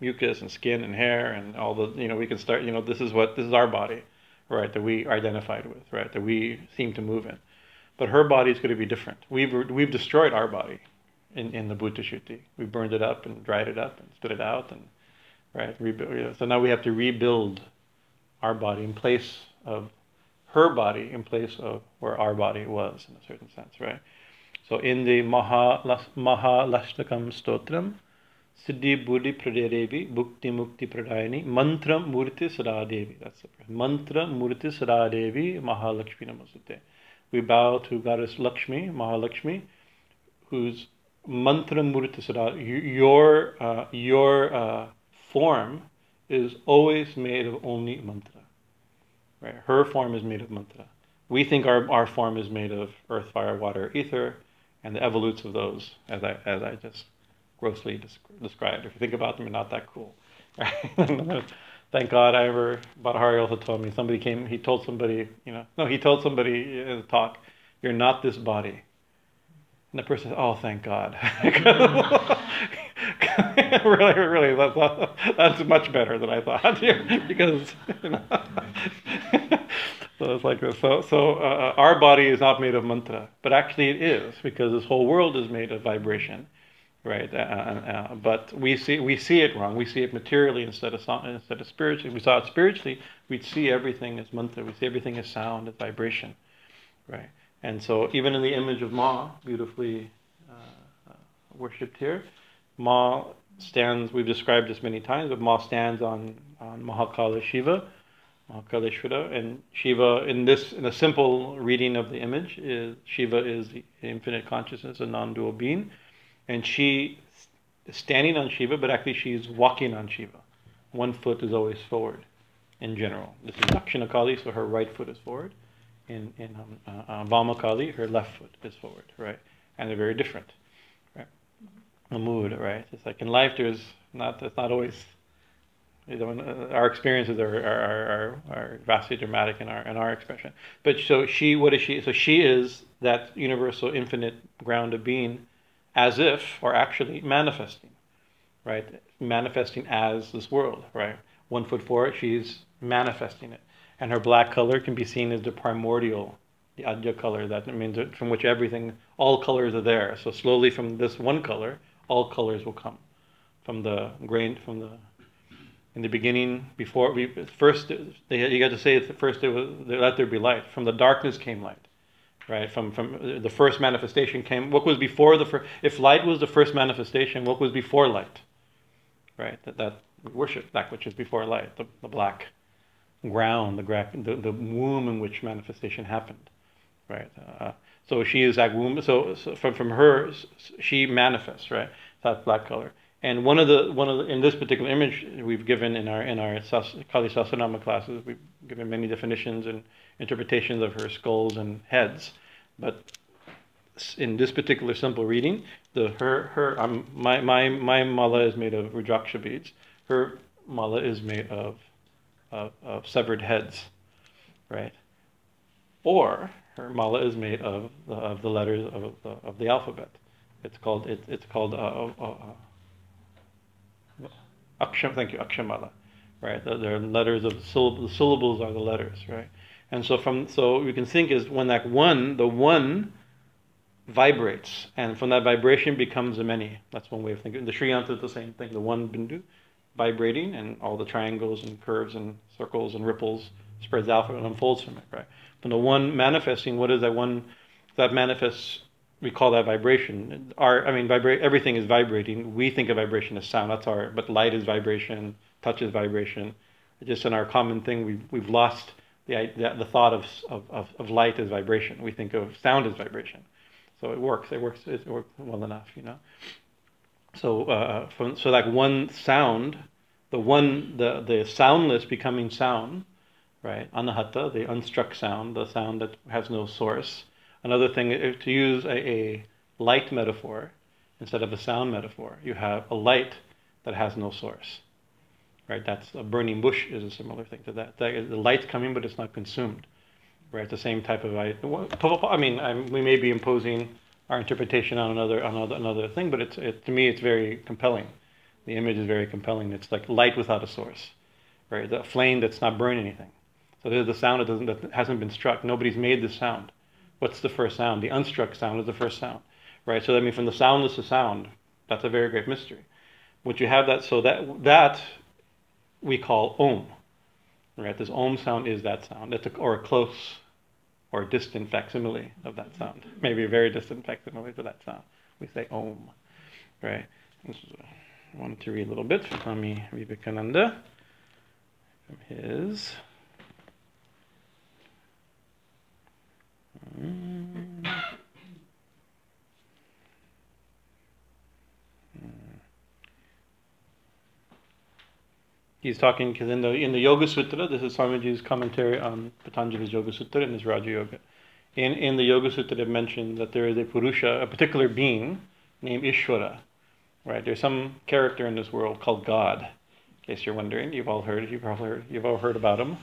mucus and skin and hair and all the, you know, we can start, you know, this is what, this is our body, right, that we identified with, right, that we seem to move in. But her body is going to be different. We've we've destroyed our body in, in the Buddha Shuti. We burned it up and dried it up and spit it out and, right, rebuild, you know, so now we have to rebuild our body in place of her body, in place of where our body was in a certain sense, right? So in the Maha, Maha Lashtakam Stotram, Siddhi Buddhi Pradevi, Bhukti Mukti Pradayani, Mantra Murti Saradevi. That's the prayer. Mantra Murti Saradevi, Mahalakshmi Namasute. We bow to Goddess Lakshmi, Mahalakshmi, whose Mantra Murti Saradevi, your, uh, your uh, form is always made of only mantra. Right? Her form is made of mantra. We think our, our form is made of earth, fire, water, ether, and the evolutes of those, as I as I just grossly described. If you think about them, they're not that cool. Right? Thank God I ever, Badhari also told me, somebody came, he told somebody, you know, no, he told somebody in a talk, you're not this body. And the person said, oh, thank God. really, really, that's, that's much better than I thought. because, you know, so it's like this. So, so uh, our body is not made of mantra, but actually it is, because this whole world is made of vibration. Right, uh, uh, but we see we see it wrong. We see it materially instead of instead of spiritually. If we saw it spiritually, we'd see everything as mantra. We see everything as sound, as vibration, right? And so even in the image of Ma, beautifully uh, worshipped here, Ma stands, we've described this many times, but Ma stands on, on Mahakala Shiva, Mahakaleshwara, and Shiva, in this, in a simple reading of the image, is Shiva is the infinite consciousness, a non-dual being, and she is standing on Shiva, but actually she is walking on Shiva. One foot is always forward, in general. This is Dakshina Kali, so her right foot is forward. In, in um, uh, Vama Kali, her left foot is forward, right? And they're very different, right? The mood, right? It's like in life, there's not, it's not always, you know, our experiences are, are, are, are vastly dramatic in our, in our expression. But so she, what is she? So she is that universal, infinite ground of being, as if, or actually manifesting, right? Manifesting as this world, right? One foot forward, she's manifesting it. And her black color can be seen as the primordial, the Adya color, that means from which everything, all colors are there. So slowly from this one color, all colors will come. From the grain, from the, in the beginning, before, we, first, they, you got to say at first, it was, let there be light. From the darkness came light. Right, from from the first manifestation came. What was before the first? If light was the first manifestation, what was before light? Right, that that worship, that which is before light, the, the black ground, the, gra- the the womb in which manifestation happened. Right, uh, so she is that womb. So, so from from her, she manifests. Right, that black color. And one of the one of the, in this particular image we've given in our in our Sas, Kali Sahasranama classes, we've given many definitions and interpretations of her skulls and heads, but in this particular simple reading, the her her um, my my my mala is made of Rudraksha beads. Her mala is made of of, of severed heads, right? Or her mala is made of the, of the letters of the of the alphabet. It's called it, it's called. Uh, uh, uh, Aksham, thank you, Akshamala, right? There are letters of syllables, the syllables are the letters, right? And so from, so we can think is when that one, the one vibrates, and from that vibration becomes a many. That's one way of thinking. The Shriyanta is the same thing, the one bindu, vibrating, and all the triangles and curves and circles and ripples spreads out and unfolds from it, right? From the one manifesting, what is that one that manifests? We call that vibration. Our, I mean, vibra- everything is vibrating. We think of vibration as sound. That's our. But light is vibration. Touch is vibration. Just in our common thing, we've we've lost the the, the thought of, of of light as vibration. We think of sound as vibration. So it works. It works. It works well enough, you know. So uh, from, so like one sound, the one the the soundless becoming sound, right? Anahata, the unstruck sound, the sound that has no source. Another thing, to use a, a light metaphor instead of a sound metaphor, you have a light that has no source, right? That's a burning bush is a similar thing to that. The light's coming, but it's not consumed, right? The same type of I mean, I'm, we may be imposing our interpretation on another on another, another thing, but it's it, to me it's very compelling. The image is very compelling. It's like light without a source, right? The flame that's not burning anything. So there's the sound that doesn't that hasn't been struck. Nobody's made this sound. What's the first sound? The unstruck sound is the first sound, right? So I mean, from the soundless to sound, that's a very great mystery. Once you have that, so that that we call Om, right? This Om sound is that sound. That's a, or a close or distant facsimile of that sound. Maybe a very distant facsimile to that sound. We say Om, right? This is a, I wanted to read a little bit from Swami Vivekananda, from his. Mm. Mm. He's talking because in the in the Yoga Sutra, this is Swamiji's commentary on Patanjali's Yoga Sutra and his Raja Yoga. In in the Yoga Sutra, they mentioned that there is a Purusha, a particular being named Ishvara. Right? There's some character in this world called God. In case you're wondering, you've all heard. You've all heard. You've all heard about him.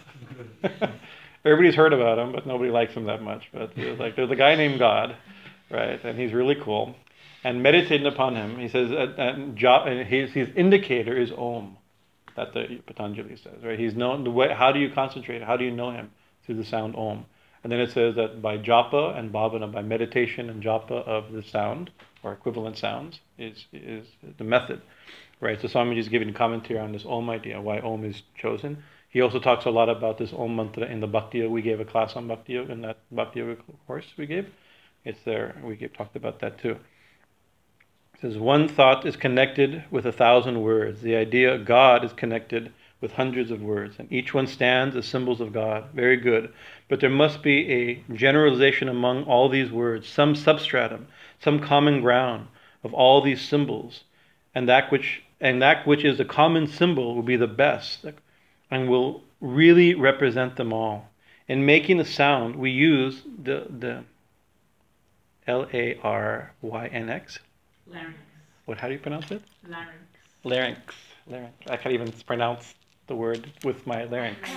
Everybody's heard about him, but nobody likes him that much. But there's like there's a guy named God, right? And he's really cool. And meditating upon him, he says, uh, and job, and his, his indicator is Om, that the Patanjali says, right? He's known the way. How do you concentrate? How do you know him? Through the sound Om. And then it says that by japa and bhavana, by meditation and japa of the sound or equivalent sounds, is is the method, right? So Swamiji is giving commentary on this Om idea, why Om is chosen. He also talks a lot about this Om mantra in the Bhakti Yoga. We gave a class on Bhakti Yoga in that Bhakti Yoga course we gave. It's there. We gave, talked about that too. It says, one thought is connected with a thousand words. The idea of God is connected with hundreds of words, and each one stands as symbols of God. Very good. But there must be a generalization among all these words, some substratum, some common ground of all these symbols, and that which and that which is a common symbol will be the best and will really represent them all. In making a sound, we use the the L A R Y N X. Larynx. What? How do you pronounce it? Larynx. Larynx. Larynx. I can't even pronounce the word with my larynx.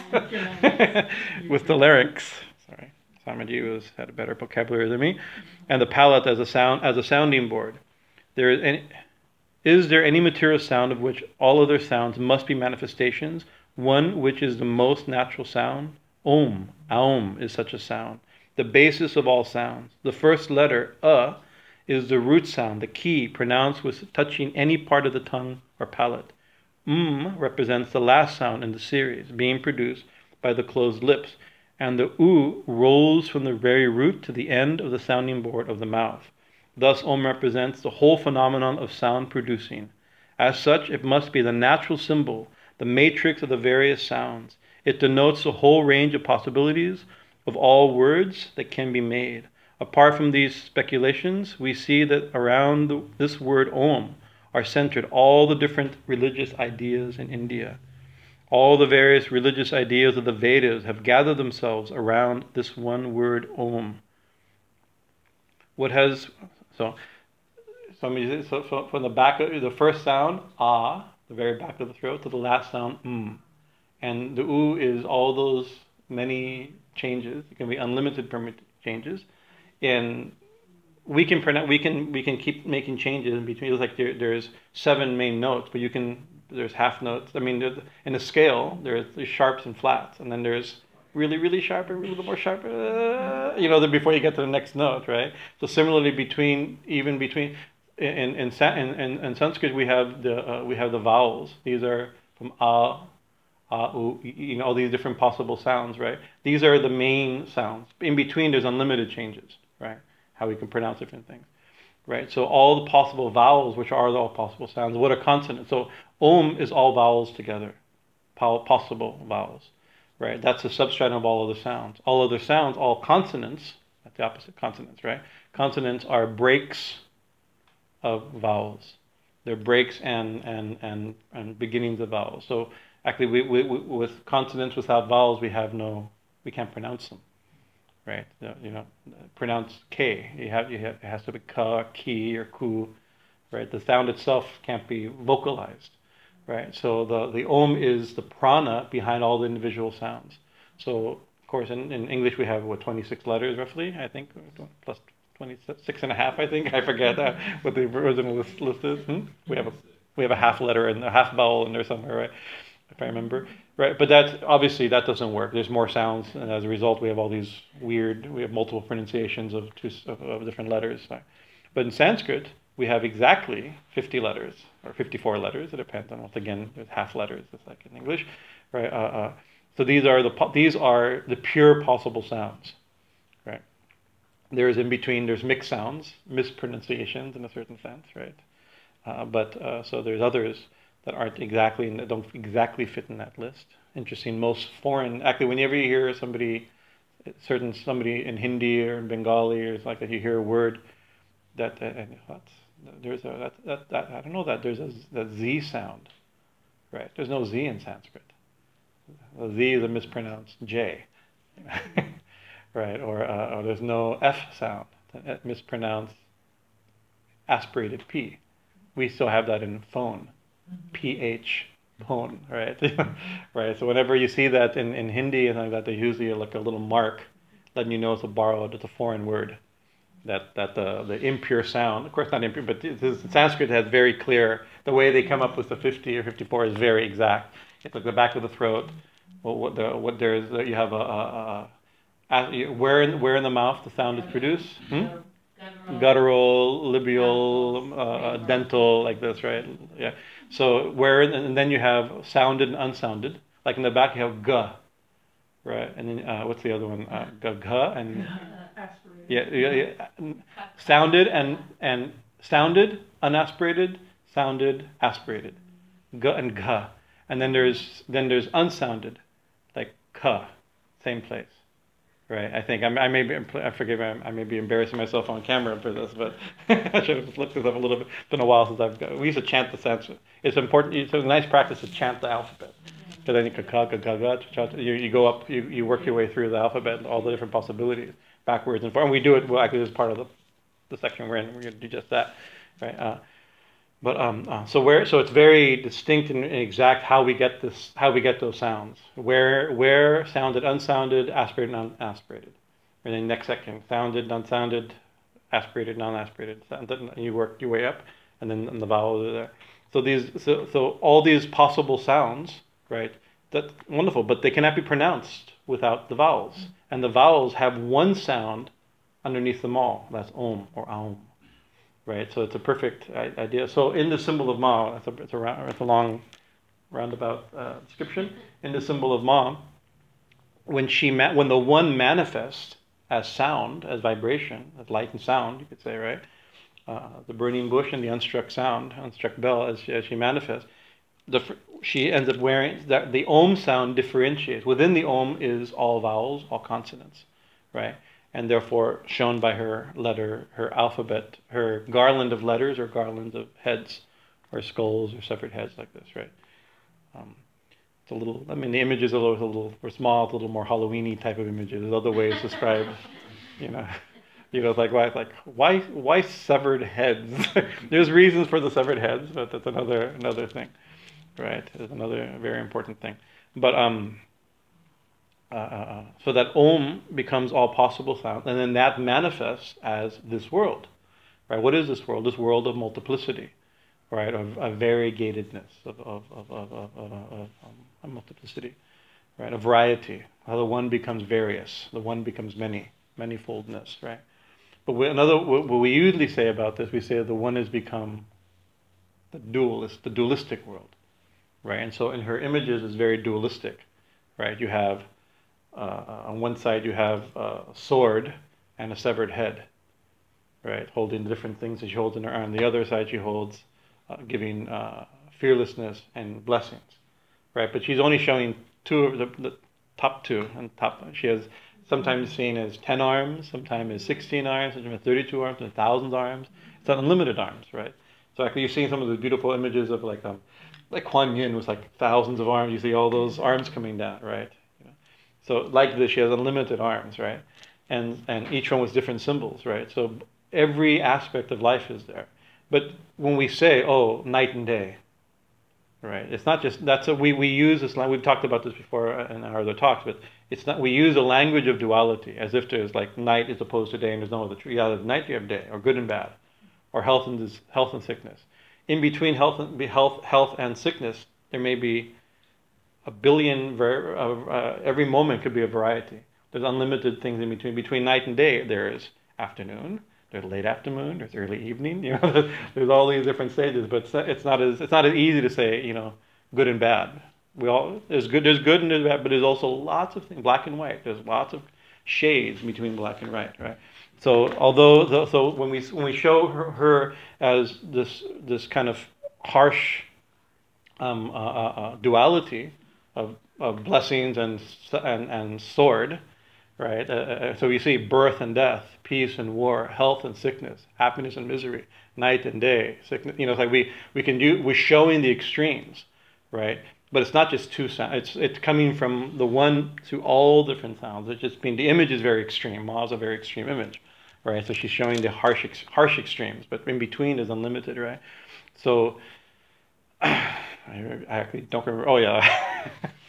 With the larynx. Sorry, Swamiji was had a better vocabulary than me. And the palate as a sound as a sounding board. There is any, is there any material sound of which all other sounds must be manifestations? One which is the most natural sound. Om. Aum is such a sound. The basis of all sounds. The first letter A. Is the root sound, the key, pronounced with touching any part of the tongue or palate. M represents the last sound in the series, being produced by the closed lips, and the U rolls from the very root to the end of the sounding board of the mouth. Thus, Om represents the whole phenomenon of sound producing. As such, it must be the natural symbol, the matrix of the various sounds. It denotes the whole range of possibilities of all words that can be made. Apart from these speculations, we see that around the, this word Om are centered all the different religious ideas in India. All the various religious ideas of the Vedas have gathered themselves around this one word Om. What has, so, so, so from the back of the first sound, Ah, the very back of the throat, to the last sound, M. And the U is all those many changes. It can be unlimited changes. And we can pronounce, we can we can keep making changes in between. It's like there, there's seven main notes, but you can there's half notes. I mean, in a scale, there's, there's sharps and flats, and then there's really really sharp and a little more sharp. Uh, you know, the, before you get to the next note, right? So similarly, between even between in in in, in, in Sanskrit we have the uh, we have the vowels. These are from a. Uh, ooh, you know, all these different possible sounds, right? These are the main sounds. In between, there's unlimited changes, right? How we can pronounce different things, right? So all the possible vowels, which are all possible sounds, what are consonants? So Om is all vowels together, possible vowels, right? That's the substratum of all other sounds. All other sounds, all consonants, that's the opposite, consonants, right? Consonants are breaks of vowels. They're breaks and and and, and beginnings of vowels. So actually, we, we, we, with consonants without vowels, we have no, we can't pronounce them, right? You know, pronounce K. You have, you have, it has to be ka, ki, or ku, right? The sound itself can't be vocalized, right? So the, the Om is the prana behind all the individual sounds. So, of course, in, in English we have, what, twenty-six letters roughly, I think, plus twenty-six and a half, I think. I forget uh, what the original list, list is. Hmm? We have a we have a half letter and a half vowel in there somewhere, right? If I remember, right? But that's obviously that doesn't work. There's more sounds, and as a result, we have all these weird. We have multiple pronunciations of two of, of different letters. But in Sanskrit, we have exactly fifty letters or fifty-four letters. It depends on once again, there's half letters, just like in English, right? Uh, uh, so these are the these are the pure possible sounds, right? There's in between. There's mixed sounds, mispronunciations in a certain sense, right? Uh, but uh, so there's others that aren't exactly, that don't exactly fit in that list. Interesting, most foreign, actually whenever you hear somebody, certain somebody in Hindi or in Bengali or like that, you hear a word that, and there's a, that, that, that, I don't know that, there's a that Z sound, right? There's no Z in Sanskrit. The Z is a mispronounced J, right? Or, uh, or there's no F sound, mispronounced aspirated P. We still have that in phone. P H phone, right? Right. So whenever you see that in, in Hindi and like that, they usually like a little mark letting you know it's a borrowed, it's a foreign word. That that the the impure sound, of course not impure, but this is, Sanskrit has very clear, the way they come up with the fifty or fifty-four is very exact. It's like the back of the throat. Well, what the what there is you have a, a, a where in where in the mouth the sound is produced. Hmm? Guttural, guttural, labial, uh, dental, like this, right? Yeah. So where, and then you have sounded and unsounded. Like in the back you have ga, right? And then uh, what's the other one? Uh, ga ga and yeah, yeah, yeah, sounded and and sounded unaspirated, sounded aspirated, ga and ga. And then there's then there's unsounded, like ka, same place, right? I think I'm, I may be I forgive I'm, I may be embarrassing myself on camera for this, but I should have looked this up a little bit. It's been a while since I've got, we used to chant the Sanskrit. It's important. It's a nice practice to chant the alphabet. Because I think ka ka ka ka you you go up you, you work your way through the alphabet and all the different possibilities backwards and forward. And we do it well actually as part of the the section we're in. We're going to do just that, right? Uh, But um, uh, so where so it's very distinct and exact how we get this how we get those sounds where where sounded unsounded aspirated non-aspirated, and then next section sounded non-sounded aspirated non-aspirated sounded, and you work your way up and then and the vowels are there. So these so so all these possible sounds, right? That's wonderful, but they cannot be pronounced without the vowels, and the vowels have one sound underneath them all. That's om or aum. Right, so it's a perfect idea. So in the symbol of Ma, it's a, it's a, round, it's a long roundabout uh, description. In the symbol of Ma, when she ma- when the one manifests as sound, as vibration, as light and sound, you could say, right? Uh, the burning bush and the unstruck sound, unstruck bell, as she, as she manifests, the, she ends up wearing that the om sound differentiates. Within the om is all vowels, all consonants, right? And therefore shown by her letter, her alphabet, her garland of letters or garlands of heads or skulls or separate heads like this, right? Um, it's a little, I mean, the images are a little, a little or small, it's a little more Halloween-y type of images. There's other ways to describe, you know, you know, it's like, why, it's like, why, why severed heads? There's reasons for the severed heads, but that's another, another thing, right? That's another very important thing. But, um, Uh, uh, so that Om becomes all possible sounds, and then that manifests as this world, right? What is this world? This world of multiplicity, right? Of, of variegatedness, of of of of, of, of, of um, multiplicity, right? Of variety. How the one becomes various, the one becomes many, manifoldness, right? But we, another what we usually say about this, we say that the one has become the dualist, the dualistic world, right? And so in her images is very dualistic, right? You have Uh, on one side you have a sword and a severed head, right, holding the different things that she holds in her arm. The other side she holds uh, giving uh, fearlessness and blessings, right? But she's only showing two of the, the top two and top. She has sometimes seen as ten arms, sometimes as sixteen arms, sometimes as thirty-two arms, and one thousand arms. It's not unlimited arms, right? So actually you've seen some of the beautiful images of like um, like Kuan Yin with like thousands of arms. You see all those arms coming down, right? So like this, she has unlimited arms, right? And and each one with different symbols, right? So every aspect of life is there. But when we say, oh, night and day, right? It's not just, that's a, we, we use this, we've talked about this before in our other talks, but it's not, we use a language of duality as if there's like night as opposed to day and there's no other tree. Either night you have day, or good and bad, or health and dis, health and sickness. In between health and, health, health and sickness, there may be A billion, ver- uh, uh, every moment could be a variety. There's unlimited things in between. Between night and day, there is afternoon, there's late afternoon, there's early evening. You know, there's all these different stages. But it's not, it's not as it's not as easy to say, you know, good and bad. We all there's good, there's good and there's bad, but there's also lots of things, black and white. There's lots of shades between black and white, right? So although the, so when we when we show her, her as this this kind of harsh um, uh, uh, duality. Of, of blessings and and and sword, right? Uh, so you see birth and death, peace and war, health and sickness, happiness and misery, night and day. Sickness, you know, it's like we, we can do. We're showing the extremes, right? But it's not just two sounds. It's it's coming from the one to all different sounds. It's just being the image is very extreme. Ma is a very extreme image, right? So she's showing the harsh harsh extremes, but in between is unlimited, right? So. I actually don't remember. Oh yeah,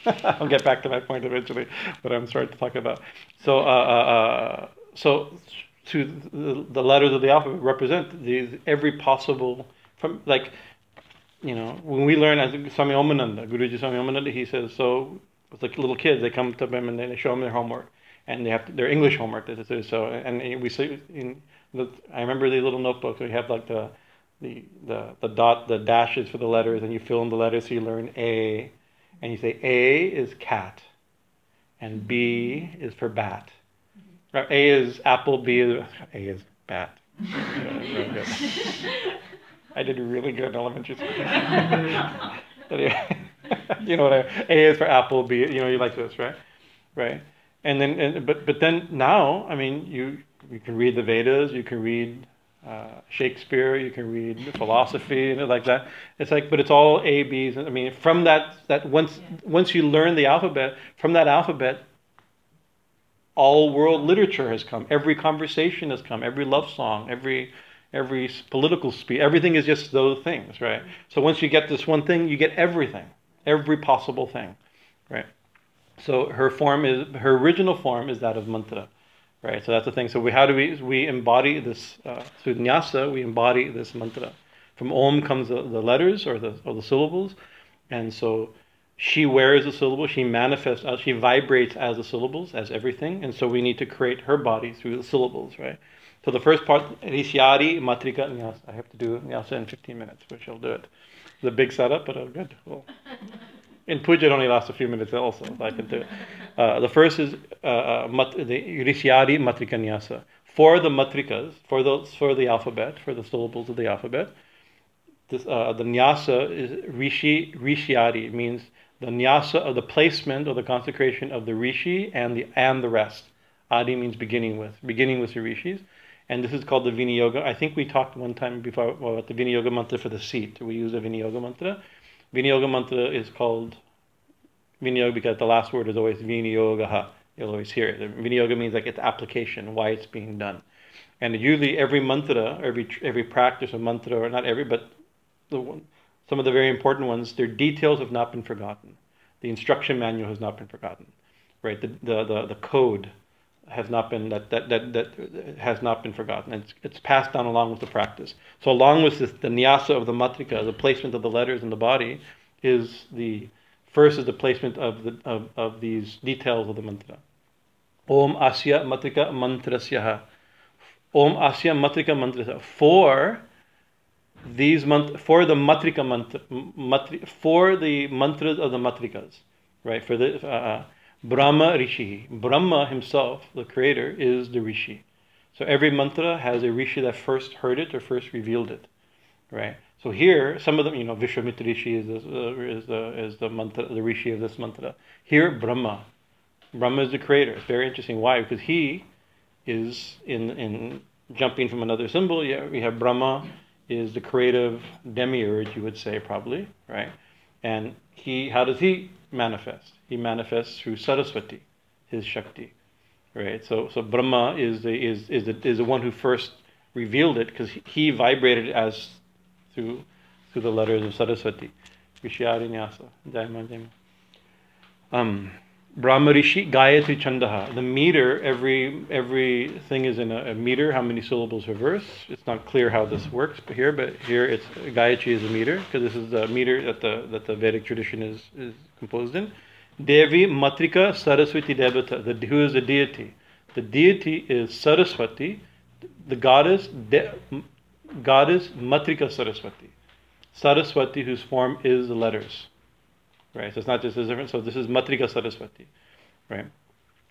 I'll get back to my point eventually. But I'm sorry to talk about. So, uh, uh, so to the, the letters of the alphabet represent the every possible from like, you know, when we learn as Swami Omananda, Guruji Swami Omananda, he says so. With the little kids, they come to him and they show them their homework, and they have to, their English homework. They do so, and we see. In the, I remember the little notebooks we have like the. the, the, the dot, the dashes for the letters, and you fill in the letters, so you learn A, and you say A is cat, and B is for bat. Right? A is apple, B is, A is bat. Yeah, I did really good in elementary school. Anyway, you know what I mean? A is for apple, B, you know, you like this, right? Right? And then, and, but but then now, I mean, you you can read the Vedas, you can read uh, Shakespeare, you can read philosophy and like that. It's like, but it's all A, B's. I mean, from that that once yeah. once you learn the alphabet, from that alphabet, all world literature has come. Every conversation has come. Every love song, every every political speech, everything is just those things, right? So once you get this one thing, you get everything, every possible thing, right? So her form is, her original form is that of mantra, right? So that's the thing. So we, how do we, we embody this, uh, through Nyasa, we embody this mantra. From Om comes the, the letters or the or the syllables, and so she wears the syllables, she manifests, she vibrates as the syllables, as everything, and so we need to create her body through the syllables, right? So the first part, Rishyari, Matrika, Nyasa. I have to do Nyasa in fifteen minutes, which I'll do it. It's a big setup, but oh, good, cool. In puja, it only lasts a few minutes also, so I can do it. Uh, the first is uh, mat- the Rishyari Matrika Nyasa. For the matrikas, for the, for the alphabet, for the syllables of the alphabet, this, uh, the Nyasa is Rishi, Rishyari. It means the Nyasa of the placement or the consecration of the Rishi and the and the rest. Adi means beginning with, beginning with the Rishis. And this is called the Viniyoga. I think we talked one time before about the Viniyoga mantra for the seat. We use the Viniyoga mantra. Viniyoga mantra is called Viniyoga because the last word is always Viniyogaha. You'll always hear it. Viniyoga means like its application, why it's being done. And usually every mantra, every every practice of mantra, or not every, but the one, some of the very important ones, their details have not been forgotten. The instruction manual has not been forgotten, right? The the the, the code has not been that that that that has not been forgotten. It's it's passed down along with the practice. So along with this, the Nyasa of the matrika, the placement of the letters in the body, is the first is the placement of the of, of these details of the mantra. Om Asya Matrika Mantrasyaha. Om Asya Matrika Mantrasyaha. For these mant- for the matrika mantra, matri- for the mantras of the matrikas, right? For the uh, Brahma Rishi. Brahma himself, the creator, is the Rishi. So every mantra has a Rishi that first heard it or first revealed it, right? So here, some of them, you know, Vishwamitra Rishi is, this, uh, is, the, is the mantra, the Rishi of this mantra. Here, Brahma. Brahma is the creator. It's very interesting. Why? Because he is, in, in jumping from another symbol, yeah, we have Brahma is the creative demiurge, you would say, probably, right? And he, how does he manifest? He manifests through Saraswati, his Shakti, right? So, so Brahma is the is is the, is the one who first revealed it because he vibrated as through through the letters of Saraswati. Rishyari Nyasa, Jaima Jaima. Um, Brahma Rishi Gayatri Chandaha. The meter, every every thing is in a, a meter. How many syllables per verse? It's not clear how this works, but here, but here it's Gayatri is a meter because this is the meter that the that the Vedic tradition is is composed in. Devi Matrika Saraswati Devata, the, who is the deity? The deity is Saraswati, the goddess de, goddess Matrika Saraswati. Saraswati, whose form is the letters. Right, so it's not just as different. So this is Matrika Saraswati, right?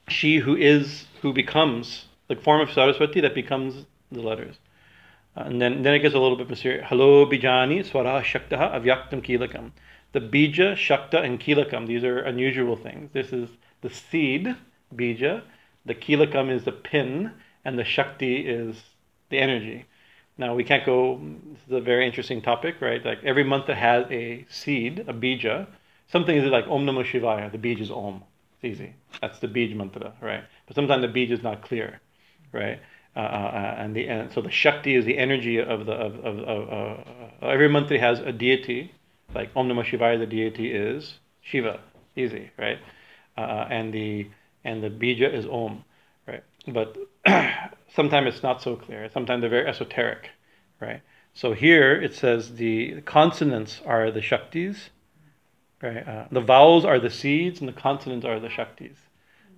She who is, who becomes, the form of Saraswati that becomes the letters. Uh, and then, then it gets a little bit mysterious. Halo Bijani Swara Shaktaha Avyaktam Kilakam. The bija, shakta, and kilakam, these are unusual things. This is the seed, bija, the kilakam is the pin, and the shakti is the energy. Now we can't go, this is a very interesting topic, right? Like every mantra has a seed, a bija. Something is like Om Namo Shivaya, the bija is Om. It's easy. That's the bija mantra, right? But sometimes the bija is not clear, right? Uh, uh, and the and so the shakti is the energy of the, of, of, of, uh, every mantra has a deity. Like Om Namah Shivaya, the deity is Shiva, easy, right? Uh, and the and the bija is Om, right? But sometimes it's not so clear. Sometimes they're very esoteric, right? So here it says the consonants are the shaktis, right? Uh, the vowels are the seeds, and the consonants are the shaktis,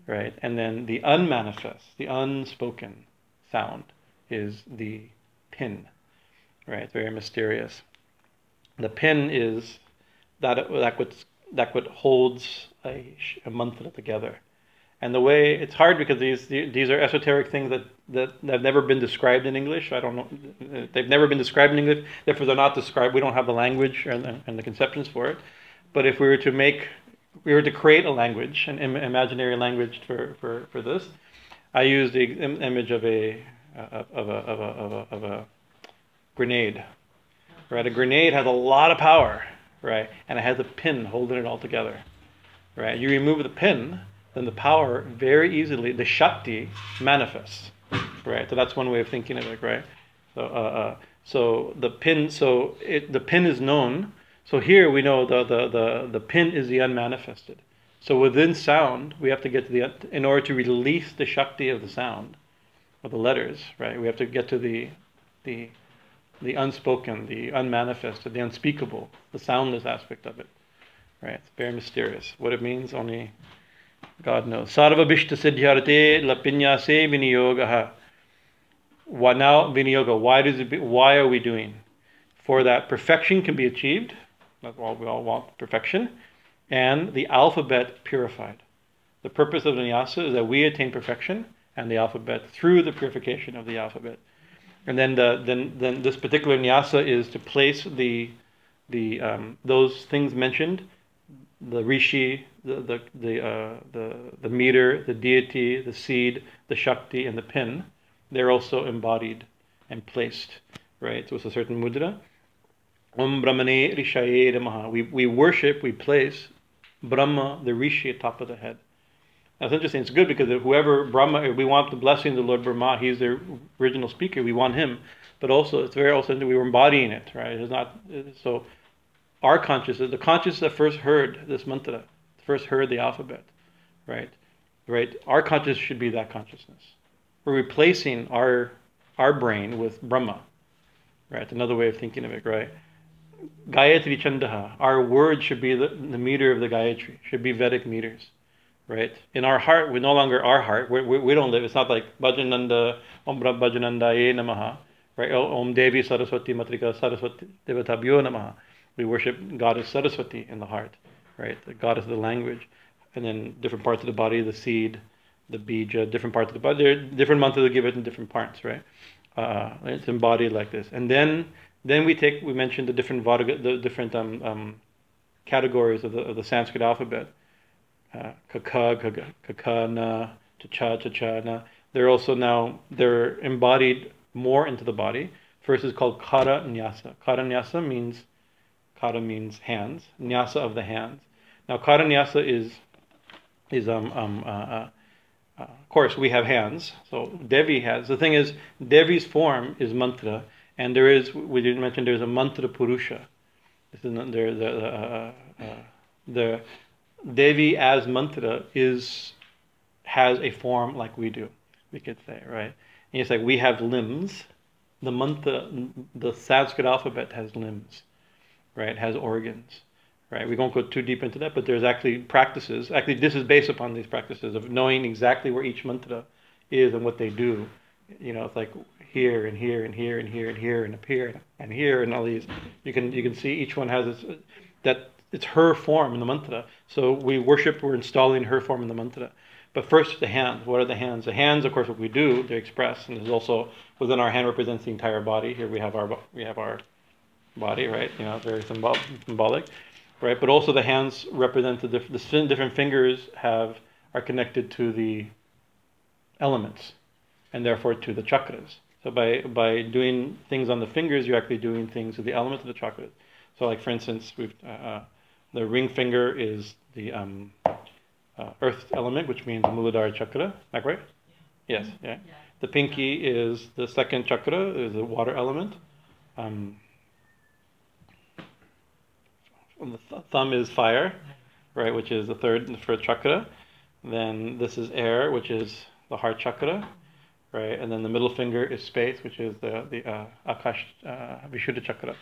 right? And then the unmanifest, the unspoken sound is the pin, right? Very mysterious. The pin is that that what that what holds a, a mantra together. And the way it's hard because these these are esoteric things that, that have never been described in English. I don't know. They've never been described in English. Therefore, they're not described. We don't have the language and the, and the conceptions for it. But if we were to make, we were to create a language, an im- imaginary language for, for, for this, I used the im- image of a of a, of a of a of a grenade. Right, a grenade has a lot of power, right, and it has a pin holding it all together. Right, you remove the pin, then the power very easily, the Shakti, manifests, right? So that's one way of thinking of it, right? So, uh, uh, so the pin, so it, the pin is known. So here we know the, the, the, the pin is the unmanifested. So within sound, we have to get to the, in order to release the Shakti of the sound, of the letters, right? We have to get to the, the, the unspoken, the unmanifested, the unspeakable, the soundless aspect of it, right? It's very mysterious. What it means, only God knows. Sarva Bhishta Siddhyarate Lapinyase Viniyogaha. Why now Viniyoga? Why does it be, why are we doing? For that perfection can be achieved. That's all we all want, perfection, and the alphabet purified. The purpose of Vinyasa is that we attain perfection and the alphabet through the purification of the alphabet. And then the then then this particular Vinyasa is to place the the um, those things mentioned. The rishi, the the the, uh, the the meter, the deity, the seed, the Shakti, and the pin, they're also embodied and placed, right? So it's a certain mudra. Om Brahmane Rishaye Namaha. We we worship, we place Brahma, the rishi, at top of the head. That's interesting. It's good because if whoever Brahma, if we want the blessing of the Lord Brahma, he's the original speaker. We want him, but also it's very also we were embodying it, right? It's not so. Our consciousness, the consciousness that first heard this mantra, first heard the alphabet, right? Right. Our consciousness should be that consciousness. We're replacing our our brain with Brahma, right? Another way of thinking of it, right? Gayatri Chandaha. Our word should be the, the meter of the Gayatri. Should be Vedic meters, right? In our heart, we're no longer our heart. We we, we don't live. It's not like Bhajananda, Om Brah Bhajanandaye Namaha, right? Om Devi Saraswati Matrika Saraswati Devatabhyo Namaha. We worship Goddess Saraswati in the heart, right? The goddess of the language. And then different parts of the body, the seed, the bija, different parts of the body. Different mantras give it in different parts, right? Uh, it's embodied like this. And then then we take, we mentioned the different the different um, um, categories of the, of the Sanskrit alphabet. Uh, kaka, kaka, kaka, na, cha-cha, cha-cha, na. They're also now, they're embodied more into the body. First is called Kara Nyasa. Kara Nyasa means Kara means hands, Nyasa of the hands. Now, Kara Nyasa is, is um, um, uh, uh, uh, of course, we have hands. So Devi has, the thing is, Devi's form is mantra, and there is, we didn't mention, there's a mantra Purusha. This is there, the, uh, uh, the Devi as mantra is, has a form like we do, we could say, right? And it's like we have limbs. The mantra, the Sanskrit alphabet has limbs. Right, it has organs, right? We don't go too deep into that, but there's actually practices. Actually, this is based upon these practices of knowing exactly where each mantra is and what they do. You know, it's like here and here and here and here and here and up here and here and all these. You can you can see each one has its, that it's her form in the mantra. So we worship, we're installing her form in the mantra. But first, the hands. What are the hands? The hands, of course, what we do, they express, and there's also within our hand represents the entire body. Here we have our we have our. body, right? You know, very symbol- symbolic, right? But also the hands represent the, diff- the different fingers have are connected to the elements, and therefore to the chakras. So by by doing things on the fingers, you're actually doing things to the elements of the chakras. So, like for instance, we've uh, uh, the ring finger is the um, uh, earth element, which means Muladhara chakra. Like right? Yeah. Yes. Yeah. yeah. The pinky is the second chakra, is the water element. Um, The th- thumb is fire, right, which is the third and the first chakra. Then this is air, which is the heart chakra, right? And then the middle finger is space, which is the the uh, akash uh, vishuddha chakra,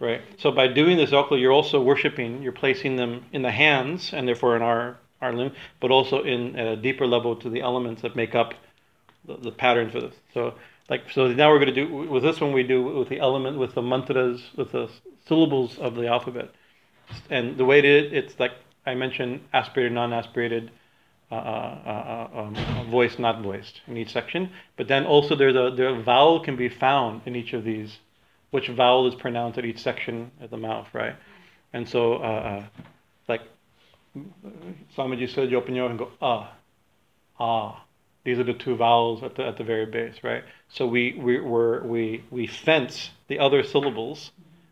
right? So by doing this, you're also worshiping. You're placing them in the hands, and therefore in our our limb, but also in at a deeper level to the elements that make up the, the pattern for this. So like so now we're going to do with this one we do with the element with the mantras with the syllables of the alphabet, and the way it it's like I mentioned aspirated, non-aspirated, uh, uh, uh, um, voiced, not voiced in each section. But then also there's a the vowel can be found in each of these, which vowel is pronounced at each section at the mouth, right? And so uh, uh, like Swamiji said, you open your and go ah, ah. These are the two vowels at the at the very base, right? So we we we're, we we fence the other syllables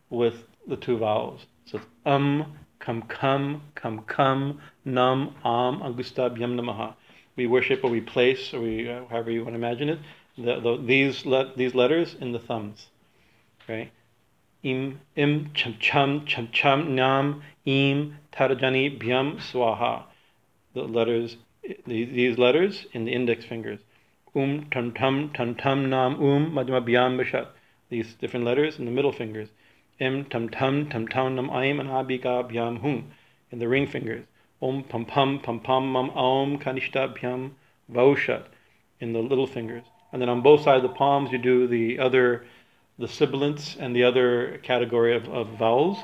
with the two vowels. So it's um, come come, come come, num, am, angustab, yam namaha. We worship or we place or we uh, however you want to imagine it. The, the, these let these letters in the thumbs, right? Im im chum chum chum chum nam im tarajani byam swaha. The letters. These letters in the index fingers, um tum tum tum tum nam um madhma biyam bishat. These different letters in the middle fingers, em tum tum tum tum nam aim and abika biyam hum in the ring fingers, om pum pum pum pum mam om kanishta biyam vaushat in the little fingers. And then on both sides of the palms you do the other, the sibilants and the other category of, of vowels,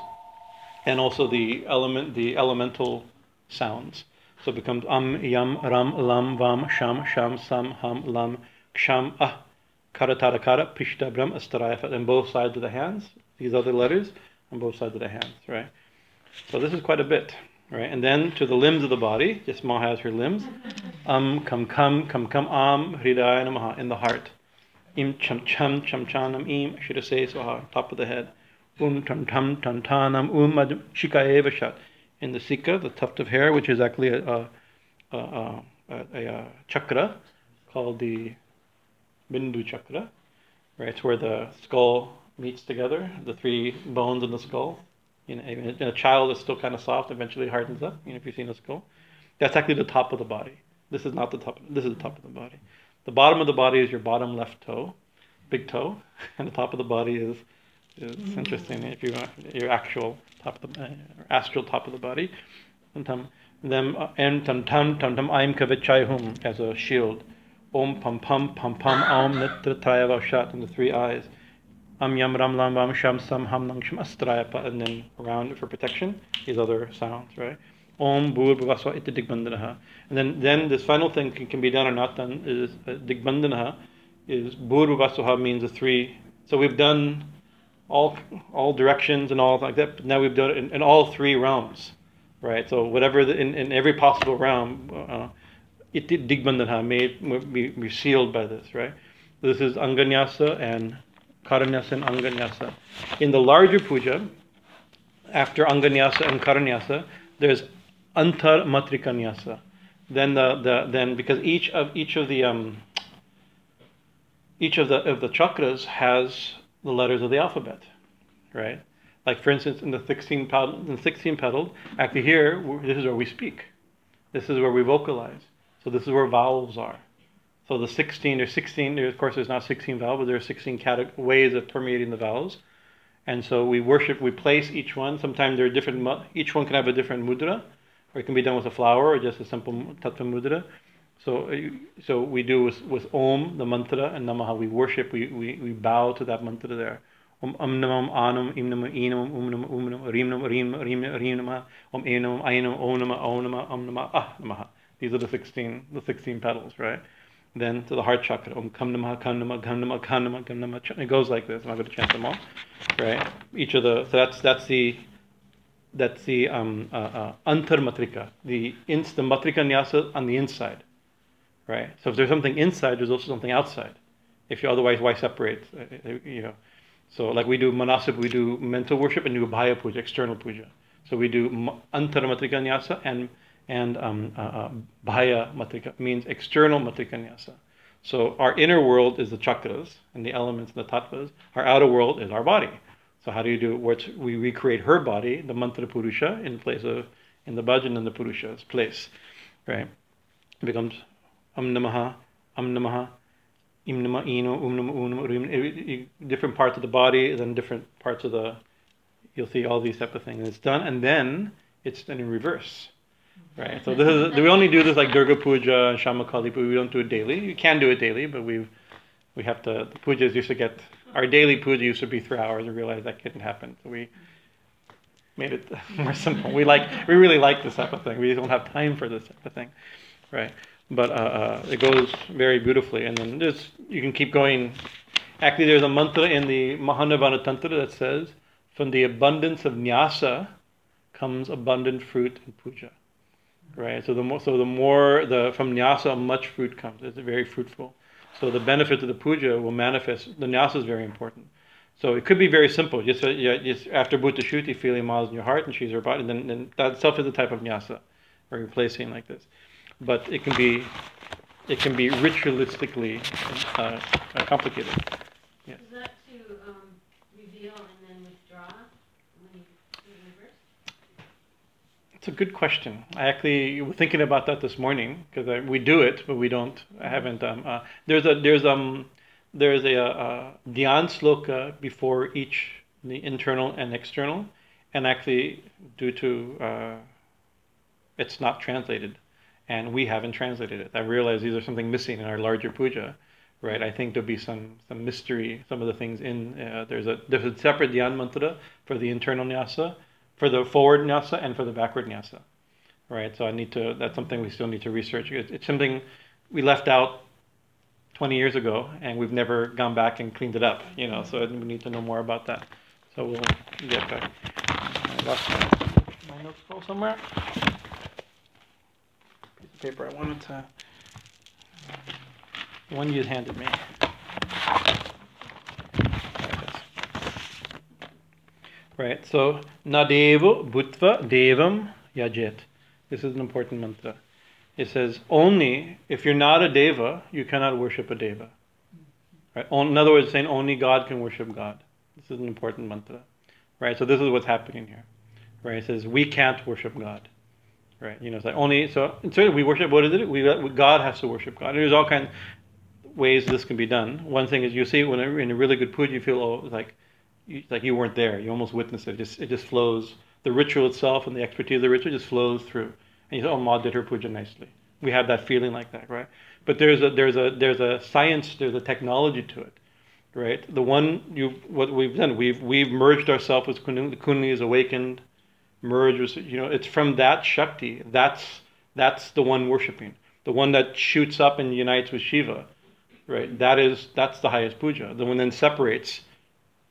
and also the element the elemental sounds. So it becomes am, yam, ram, lam, vam, sham, sham, sam, ham, lam, ksham, ah, kara, tara, kara, pishta, bram, astarayafat. On both sides of the hands, these other letters, on both sides of the hands, right? So this is quite a bit, right? And then to the limbs of the body, just Ma has her limbs. Am, kam, kam, kam, kam, am, hridaya namaha, in the heart. Im, cham, cham, cham, chanam, im, shirase, swaha, top of the head. Um, tam, tam, tam, tanam, um, madhum, shikaye, vashat. In the sika, the tuft of hair, which is actually a, a, a, a, a chakra called the bindu chakra, right? It's where the skull meets together, the three bones in the skull. You know, in a child is still kind of soft, eventually hardens up. You know, if you've seen a skull, that's actually the top of the body. This is not the top. This is the top of the body. The bottom of the body is your bottom left toe, big toe, and the top of the body is. It's interesting if you your actual top of the uh, astral top of the body, and tam them and tam tam tam tam aim kavichai hum as a shield, om pam pam pam pam om nitra tayavashat in the three eyes, am yam ram lam vam sham sam ham nang sham astrayapa, and then around it for protection these other sounds, right? Om bhur bhavaswa iti digbandanaha, and then then this final thing can, can be done or not done is uh, digbandanaha is bhur bhavaswa means the three. So we've done. All, all directions and all like that. But now we've done it in, in all three realms, right? So whatever the, in, in every possible realm, it uh, digbandhanha made be, be sealed by this, right? This is anganyasa and karanyasa and anganyasa. In the larger puja, after anganyasa and karanyasa, there's antar matrikanyasa. Then the, the then because each of each of the um, each of the of the chakras has the letters of the alphabet, right? Like for instance, in the sixteen pedal, in the sixteen pedal, actually here, this is where we speak. This is where we vocalize. So this is where vowels are. So the sixteen, there's sixteen. Of course, there's not sixteen vowels, but there are sixteen cate- ways of permeating the vowels. And so we worship. We place each one. Sometimes there are different. Each one can have a different mudra, or it can be done with a flower or just a simple tattva mudra. So, so we do with, with Om, the mantra, and Namaha. We worship. We, we, we bow to that mantra there. Om Am Namam Anam Im Namam Enam Om Namam Om Namam Rim Namam Rim Rim Rim Namah Om Enam Ainam Om Namah Om Namah Om Namah Ah Namaha. These are the sixteen the sixteen petals, right? Then to the heart chakra. Om Kam Namaha Kam Namaha Kam Namaha Kam Namaha Kam Namaha. It goes like this. I'm not going to chant them all, right? Each of the so that's that's the. That's the um, uh, uh, antar matrika, the ins the matrika nyasa on the inside. Right. So if there's something inside, there's also something outside. If you otherwise, why separate? You know. So like we do manasip, we do mental worship, and do bhaya puja, external puja. So we do antar matrika nyasa and and um, uh, uh, bhaya matrika means external matrika nyasa. So our inner world is the chakras and the elements and the tattvas. Our outer world is our body. So how do you do what we recreate her body, the mantra purusha in place of in the bhajan and the purusha's place, right? It becomes. Am namaha, am namaha, im nama ino, um nama um nama rim. Different parts of the body, then different parts of the. You'll see all these type of things. And it's done, and then it's done in reverse, right? So this is we only do this like Durga Puja and Shyamakali Puja. We don't do it daily. You can do it daily, but we've we have to, the pujas used to get, our daily puja used to be three hours. We realized that couldn't happen. So we made it more simple. We like, we really like this type of thing. We don't have time for this type of thing, right? But uh, uh, it goes very beautifully. And then there's, you can keep going. Actually, there's a mantra in the Mahanibbana Tantra that says, from the abundance of nyasa comes abundant fruit and puja, right? So the more, so the more the from nyasa, much fruit comes. It's very fruitful. So the benefit of the puja will manifest. The nyasa is very important. So it could be very simple. Just, uh, just after Bhuta Shuti, feeling miles in your heart and she's her body, and then, then that itself is a type of nyasa, or replacing like this. But it can be, it can be ritualistically uh, complicated. Yeah. Is that to um, reveal and then withdraw when you reverse? It's a good question. I actually was thinking about that this morning, because we do it, but we don't. I haven't. Um, uh, there's a there's um there's a, a, a dhyan sloka before each, the internal and external, and actually due to uh, it's not translated. And we haven't translated it. I realize these are something missing in our larger puja, right? I think there'll be some, some mystery, some of the things in, uh, there's, a, there's a separate dhyan mantra for the internal nyasa, for the forward nyasa, and for the backward nyasa, right? So I need to, that's something we still need to research. It's, it's something we left out twenty years ago, and we've never gone back and cleaned it up, you know, so we need to know more about that. So we'll get back. I lost my, my notes go somewhere. Paper I wanted to, the one you handed me. Right, so Nadevo Bhutva Devam Yajet. This is an important mantra. It says, only if you're not a deva, you cannot worship a deva. Right? In other words, saying only God can worship God. This is an important mantra. Right, so this is what's happening here. Right, it says we can't worship God. Right, you know, it's like only so. Certainly, we worship. What is it? We God has to worship God. And there's all kinds of ways this can be done. One thing is you see when in a really good puja, you feel oh, like you, like you weren't there. You almost witnessed it. it. Just it just flows. The ritual itself and the expertise of the ritual just flows through. And you say, oh, Ma did her puja nicely. We have that feeling like that, right? But there's a there's a there's a science. There's a technology to it, right? The one you what we've done. We've we've merged ourselves with Kundalini. The Kundalini is awakened. Merge, you know, it's from that Shakti. That's that's the one worshiping, the one that shoots up and unites with Shiva, right? That is that's the highest puja. The one then separates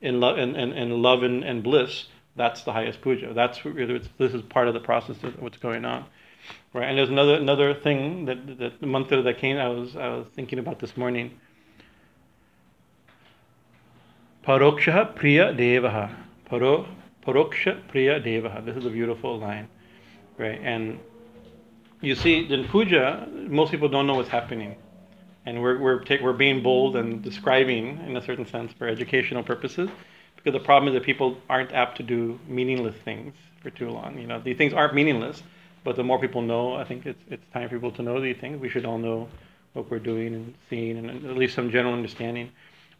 in love and in, in, in love and, and bliss. That's the highest puja. That's what, this is part of the process of what's going on, right? And there's another another thing that that the mantra that came. I was I was thinking about this morning. Paroksha priya devaha paro. Paroksha Priya Devaha. This is a beautiful line, right? And you see, in puja, most people don't know what's happening, and we're we're take, we're being bold and describing in a certain sense for educational purposes, because the problem is that people aren't apt to do meaningless things for too long. You know, these things aren't meaningless, but the more people know, I think it's it's time for people to know these things. We should all know what we're doing and seeing, and at least some general understanding.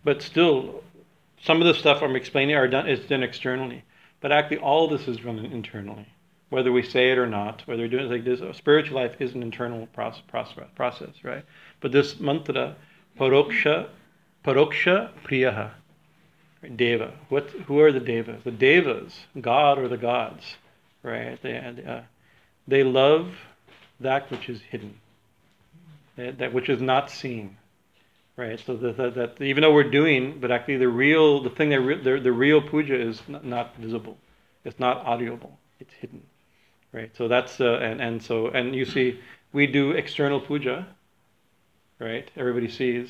But still, some of the stuff I'm explaining are done is done externally. But actually, all this is done internally, whether we say it or not. Whether we're doing it like this, spiritual life is an internal process, process, right? But this mantra, paroksha, paroksha priyaha, deva. What? Who are the devas? The devas, God or the gods, right? They uh, they love that which is hidden, that which is not seen, right? So that, that, that even though we're doing, but actually the real, the thing that re, the, the real puja is not, not visible, it's not audible, it's hidden, right? So that's uh, and and so and you see, we do external puja, right? Everybody sees,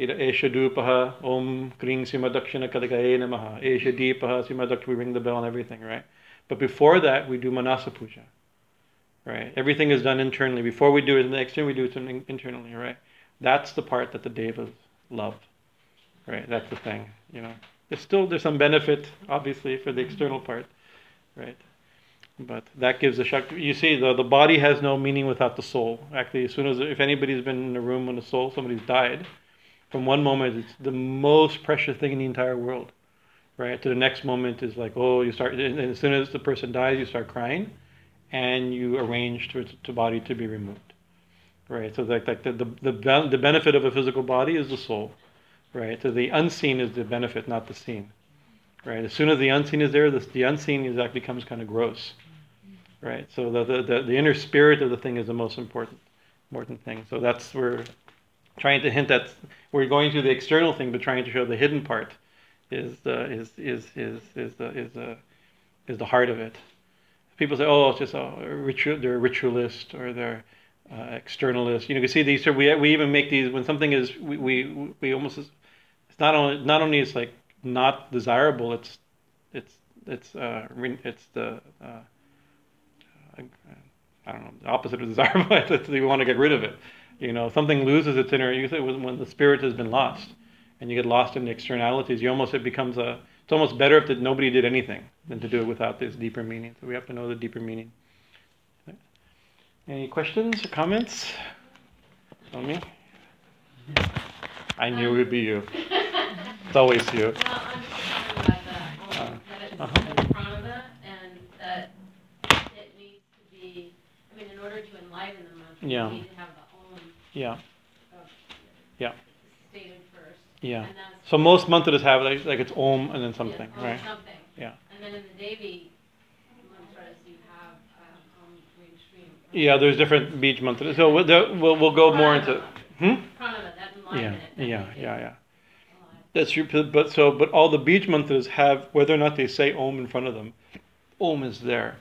Ida esha dupaha om kring sima dakshina kadagaye namaha esha deepaha sima dakshina. We ring the bell and everything, right? But before that, we do manasa puja, right? Everything is done internally. Before we do it in the external, we do something internally, right? That's the part that the devas love, right? That's the thing, you know. There's still there's some benefit, obviously, for the external part, right? But that gives the shakti. You see, the the body has no meaning without the soul. Actually, as soon as if anybody's been in a room when the soul, somebody's died. From one moment, it's the most precious thing in the entire world, right? To the next moment is like, oh, you start. And as soon as the person dies, you start crying, and you arrange for the body to be removed. Right, so like, like the, the the the benefit of a physical body is the soul, right? So the unseen is the benefit, not the seen, right? As soon as the unseen is there, the, the unseen is actually becomes kind of gross, right? So the, the the the inner spirit of the thing is the most important important thing. So that's where trying to hint that we're going to the external thing, but trying to show the hidden part is the is is is is the is the is the heart of it. People say, oh, it's just oh, ritual, they're ritualist or they're uh, externalist. You know, you can see these. We we even make these when something is we we, we almost it's not only not only it's like not desirable. It's it's it's uh, it's the uh, I don't know the opposite of desirable. It's you want to get rid of it. You know, something loses its inner. You say when the spirit has been lost, and you get lost in the externalities. You almost it becomes a. It's almost better if that nobody did anything than to do it without this deeper meaning. So we have to know the deeper meaning. Any questions or comments? Tell me. I knew it would be you. It's always you. Well, I'm talking about that. Uh, that it's in front of it, and that it needs to be. I mean, in order to enlighten the monk, yeah. You need to have the own. Yeah. Yeah. Yeah. So most mantras have like, like it's Om and then something, yeah, right? Something. Yeah. And then in the Devi mantras you have um, Om Green Stream. Yeah, there's different beach mantras. So we'll we'll, we'll go Pranava. More into. Hmm. Pranava, that enlightenment. Yeah, yeah, yeah, yeah, yeah. That's true. But so, but all the beach mantras have, whether or not they say Om in front of them, Om is there,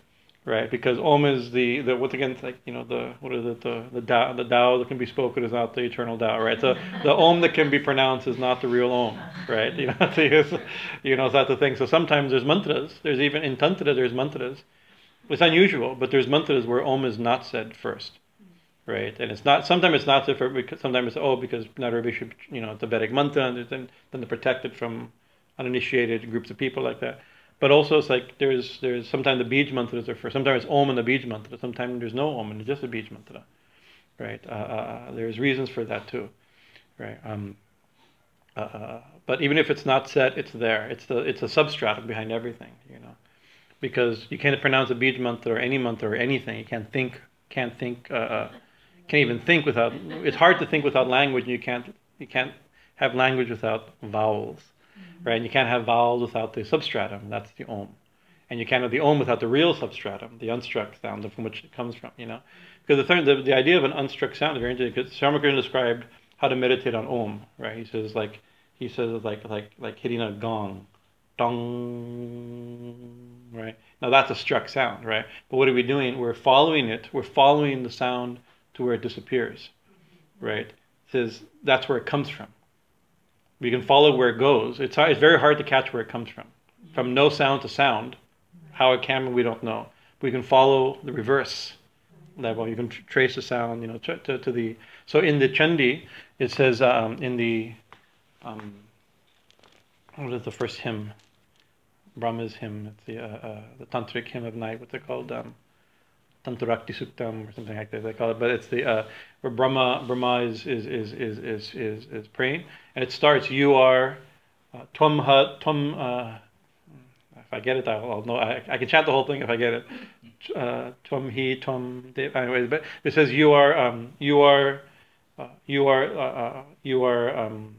right? Because Om is the the once again, it's like you know the what is it the the Tao the Tao that can be spoken is not the eternal Tao, right? So the Om that can be pronounced is not the real Om, right? You know, it's, you know, that's the thing. So sometimes there's mantras. There's even in tantra there's mantras. It's unusual, but there's mantras where Om is not said first, right? And it's not. Sometimes it's not said first because sometimes it's oh because Naravi should you know it's a Vedic mantra and then then they're protected from uninitiated groups of people like that. But also it's like there's there's sometimes the Bij mantras are first. Sometimes it's Om and the Bij mantra. Sometimes there's no Om and it's just a Bij mantra, right? Uh, uh, there's reasons for that too, right? Um, uh, uh, but even if it's not set, it's there. It's the it's a substratum behind everything, you know, because you can't pronounce a Bij mantra or any mantra or anything. You can't think, can't think, uh, uh, can't even think without. It's hard to think without language. And you can't you can't have language without vowels. Right, and you can't have vowels without the substratum. That's the Om, and you can't have the Om without the real substratum, the unstruck sound from which it comes from. You know, because the, th- the the idea of an unstruck sound is very interesting. Because Shamakrishna described how to meditate on Om. Right, he says like he says like like like hitting a gong, dong. Right, now that's a struck sound. Right, but what are we doing? We're following it. We're following the sound to where it disappears. Right, it says that's where it comes from. We can follow where it goes. It's it's very hard to catch where it comes from. From no sound to sound, how it can we don't know. We can follow the reverse level. You can tr- trace the sound, you know, to, to, to the. So in the Chandi, it says um, in the um, what is the first hymn? Brahma's hymn. It's the uh, uh, the tantric hymn of night. What's it called? Um, Tantarakti Suktam or something like that they call it, but it's the uh, where Brahma Brahma is is, is is is is is praying, and it starts. You are uh, Tvam Ha Tvam. Uh, if I get it, I'll, I'll know. I, I can chant the whole thing if I get it. Uh, Tvam Hi Tvam. Anyways, but it says you are um, you are uh, you are uh, uh, you are um,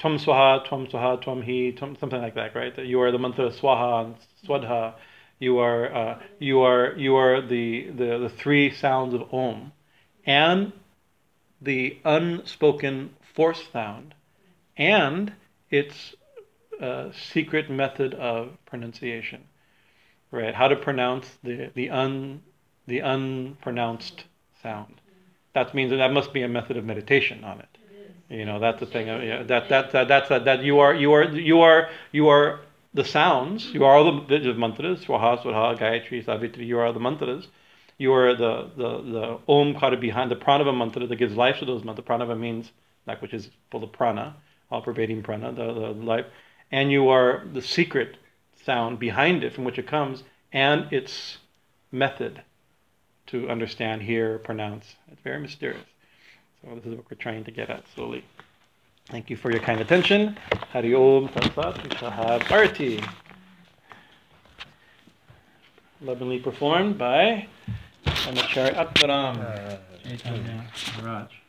Tvam Swaha Tvam Swaha Tvam Hi Tvam, something like that, right? You are the mantra Swaha and Swadha. You are uh, you are you are the, the, the three sounds of Om, and the unspoken fourth sound, and its uh, secret method of pronunciation, right? How to pronounce the the un the unpronounced sound. That means that, that must be a method of meditation on it. You know, that's the thing. Yeah, that that that that's that, that you are you are you are you are. The sounds, you are all the, the mantras, Swaha, Swadha, Gayatri, Savitri, you are the mantras. You are the, the, the Omkara behind the Pranava mantra that gives life to those mantras. Pranava means that which is full of prana, all pervading prana, the, the life. And you are the secret sound behind it from which it comes and its method to understand, hear, pronounce. It's very mysterious. So this is what we're trying to get at slowly. Thank you for your kind attention. Hari Om Tat Sat. We shall have Arati. Lovingly performed by Brahmachari Atmaram. Chaitanya Maharaj.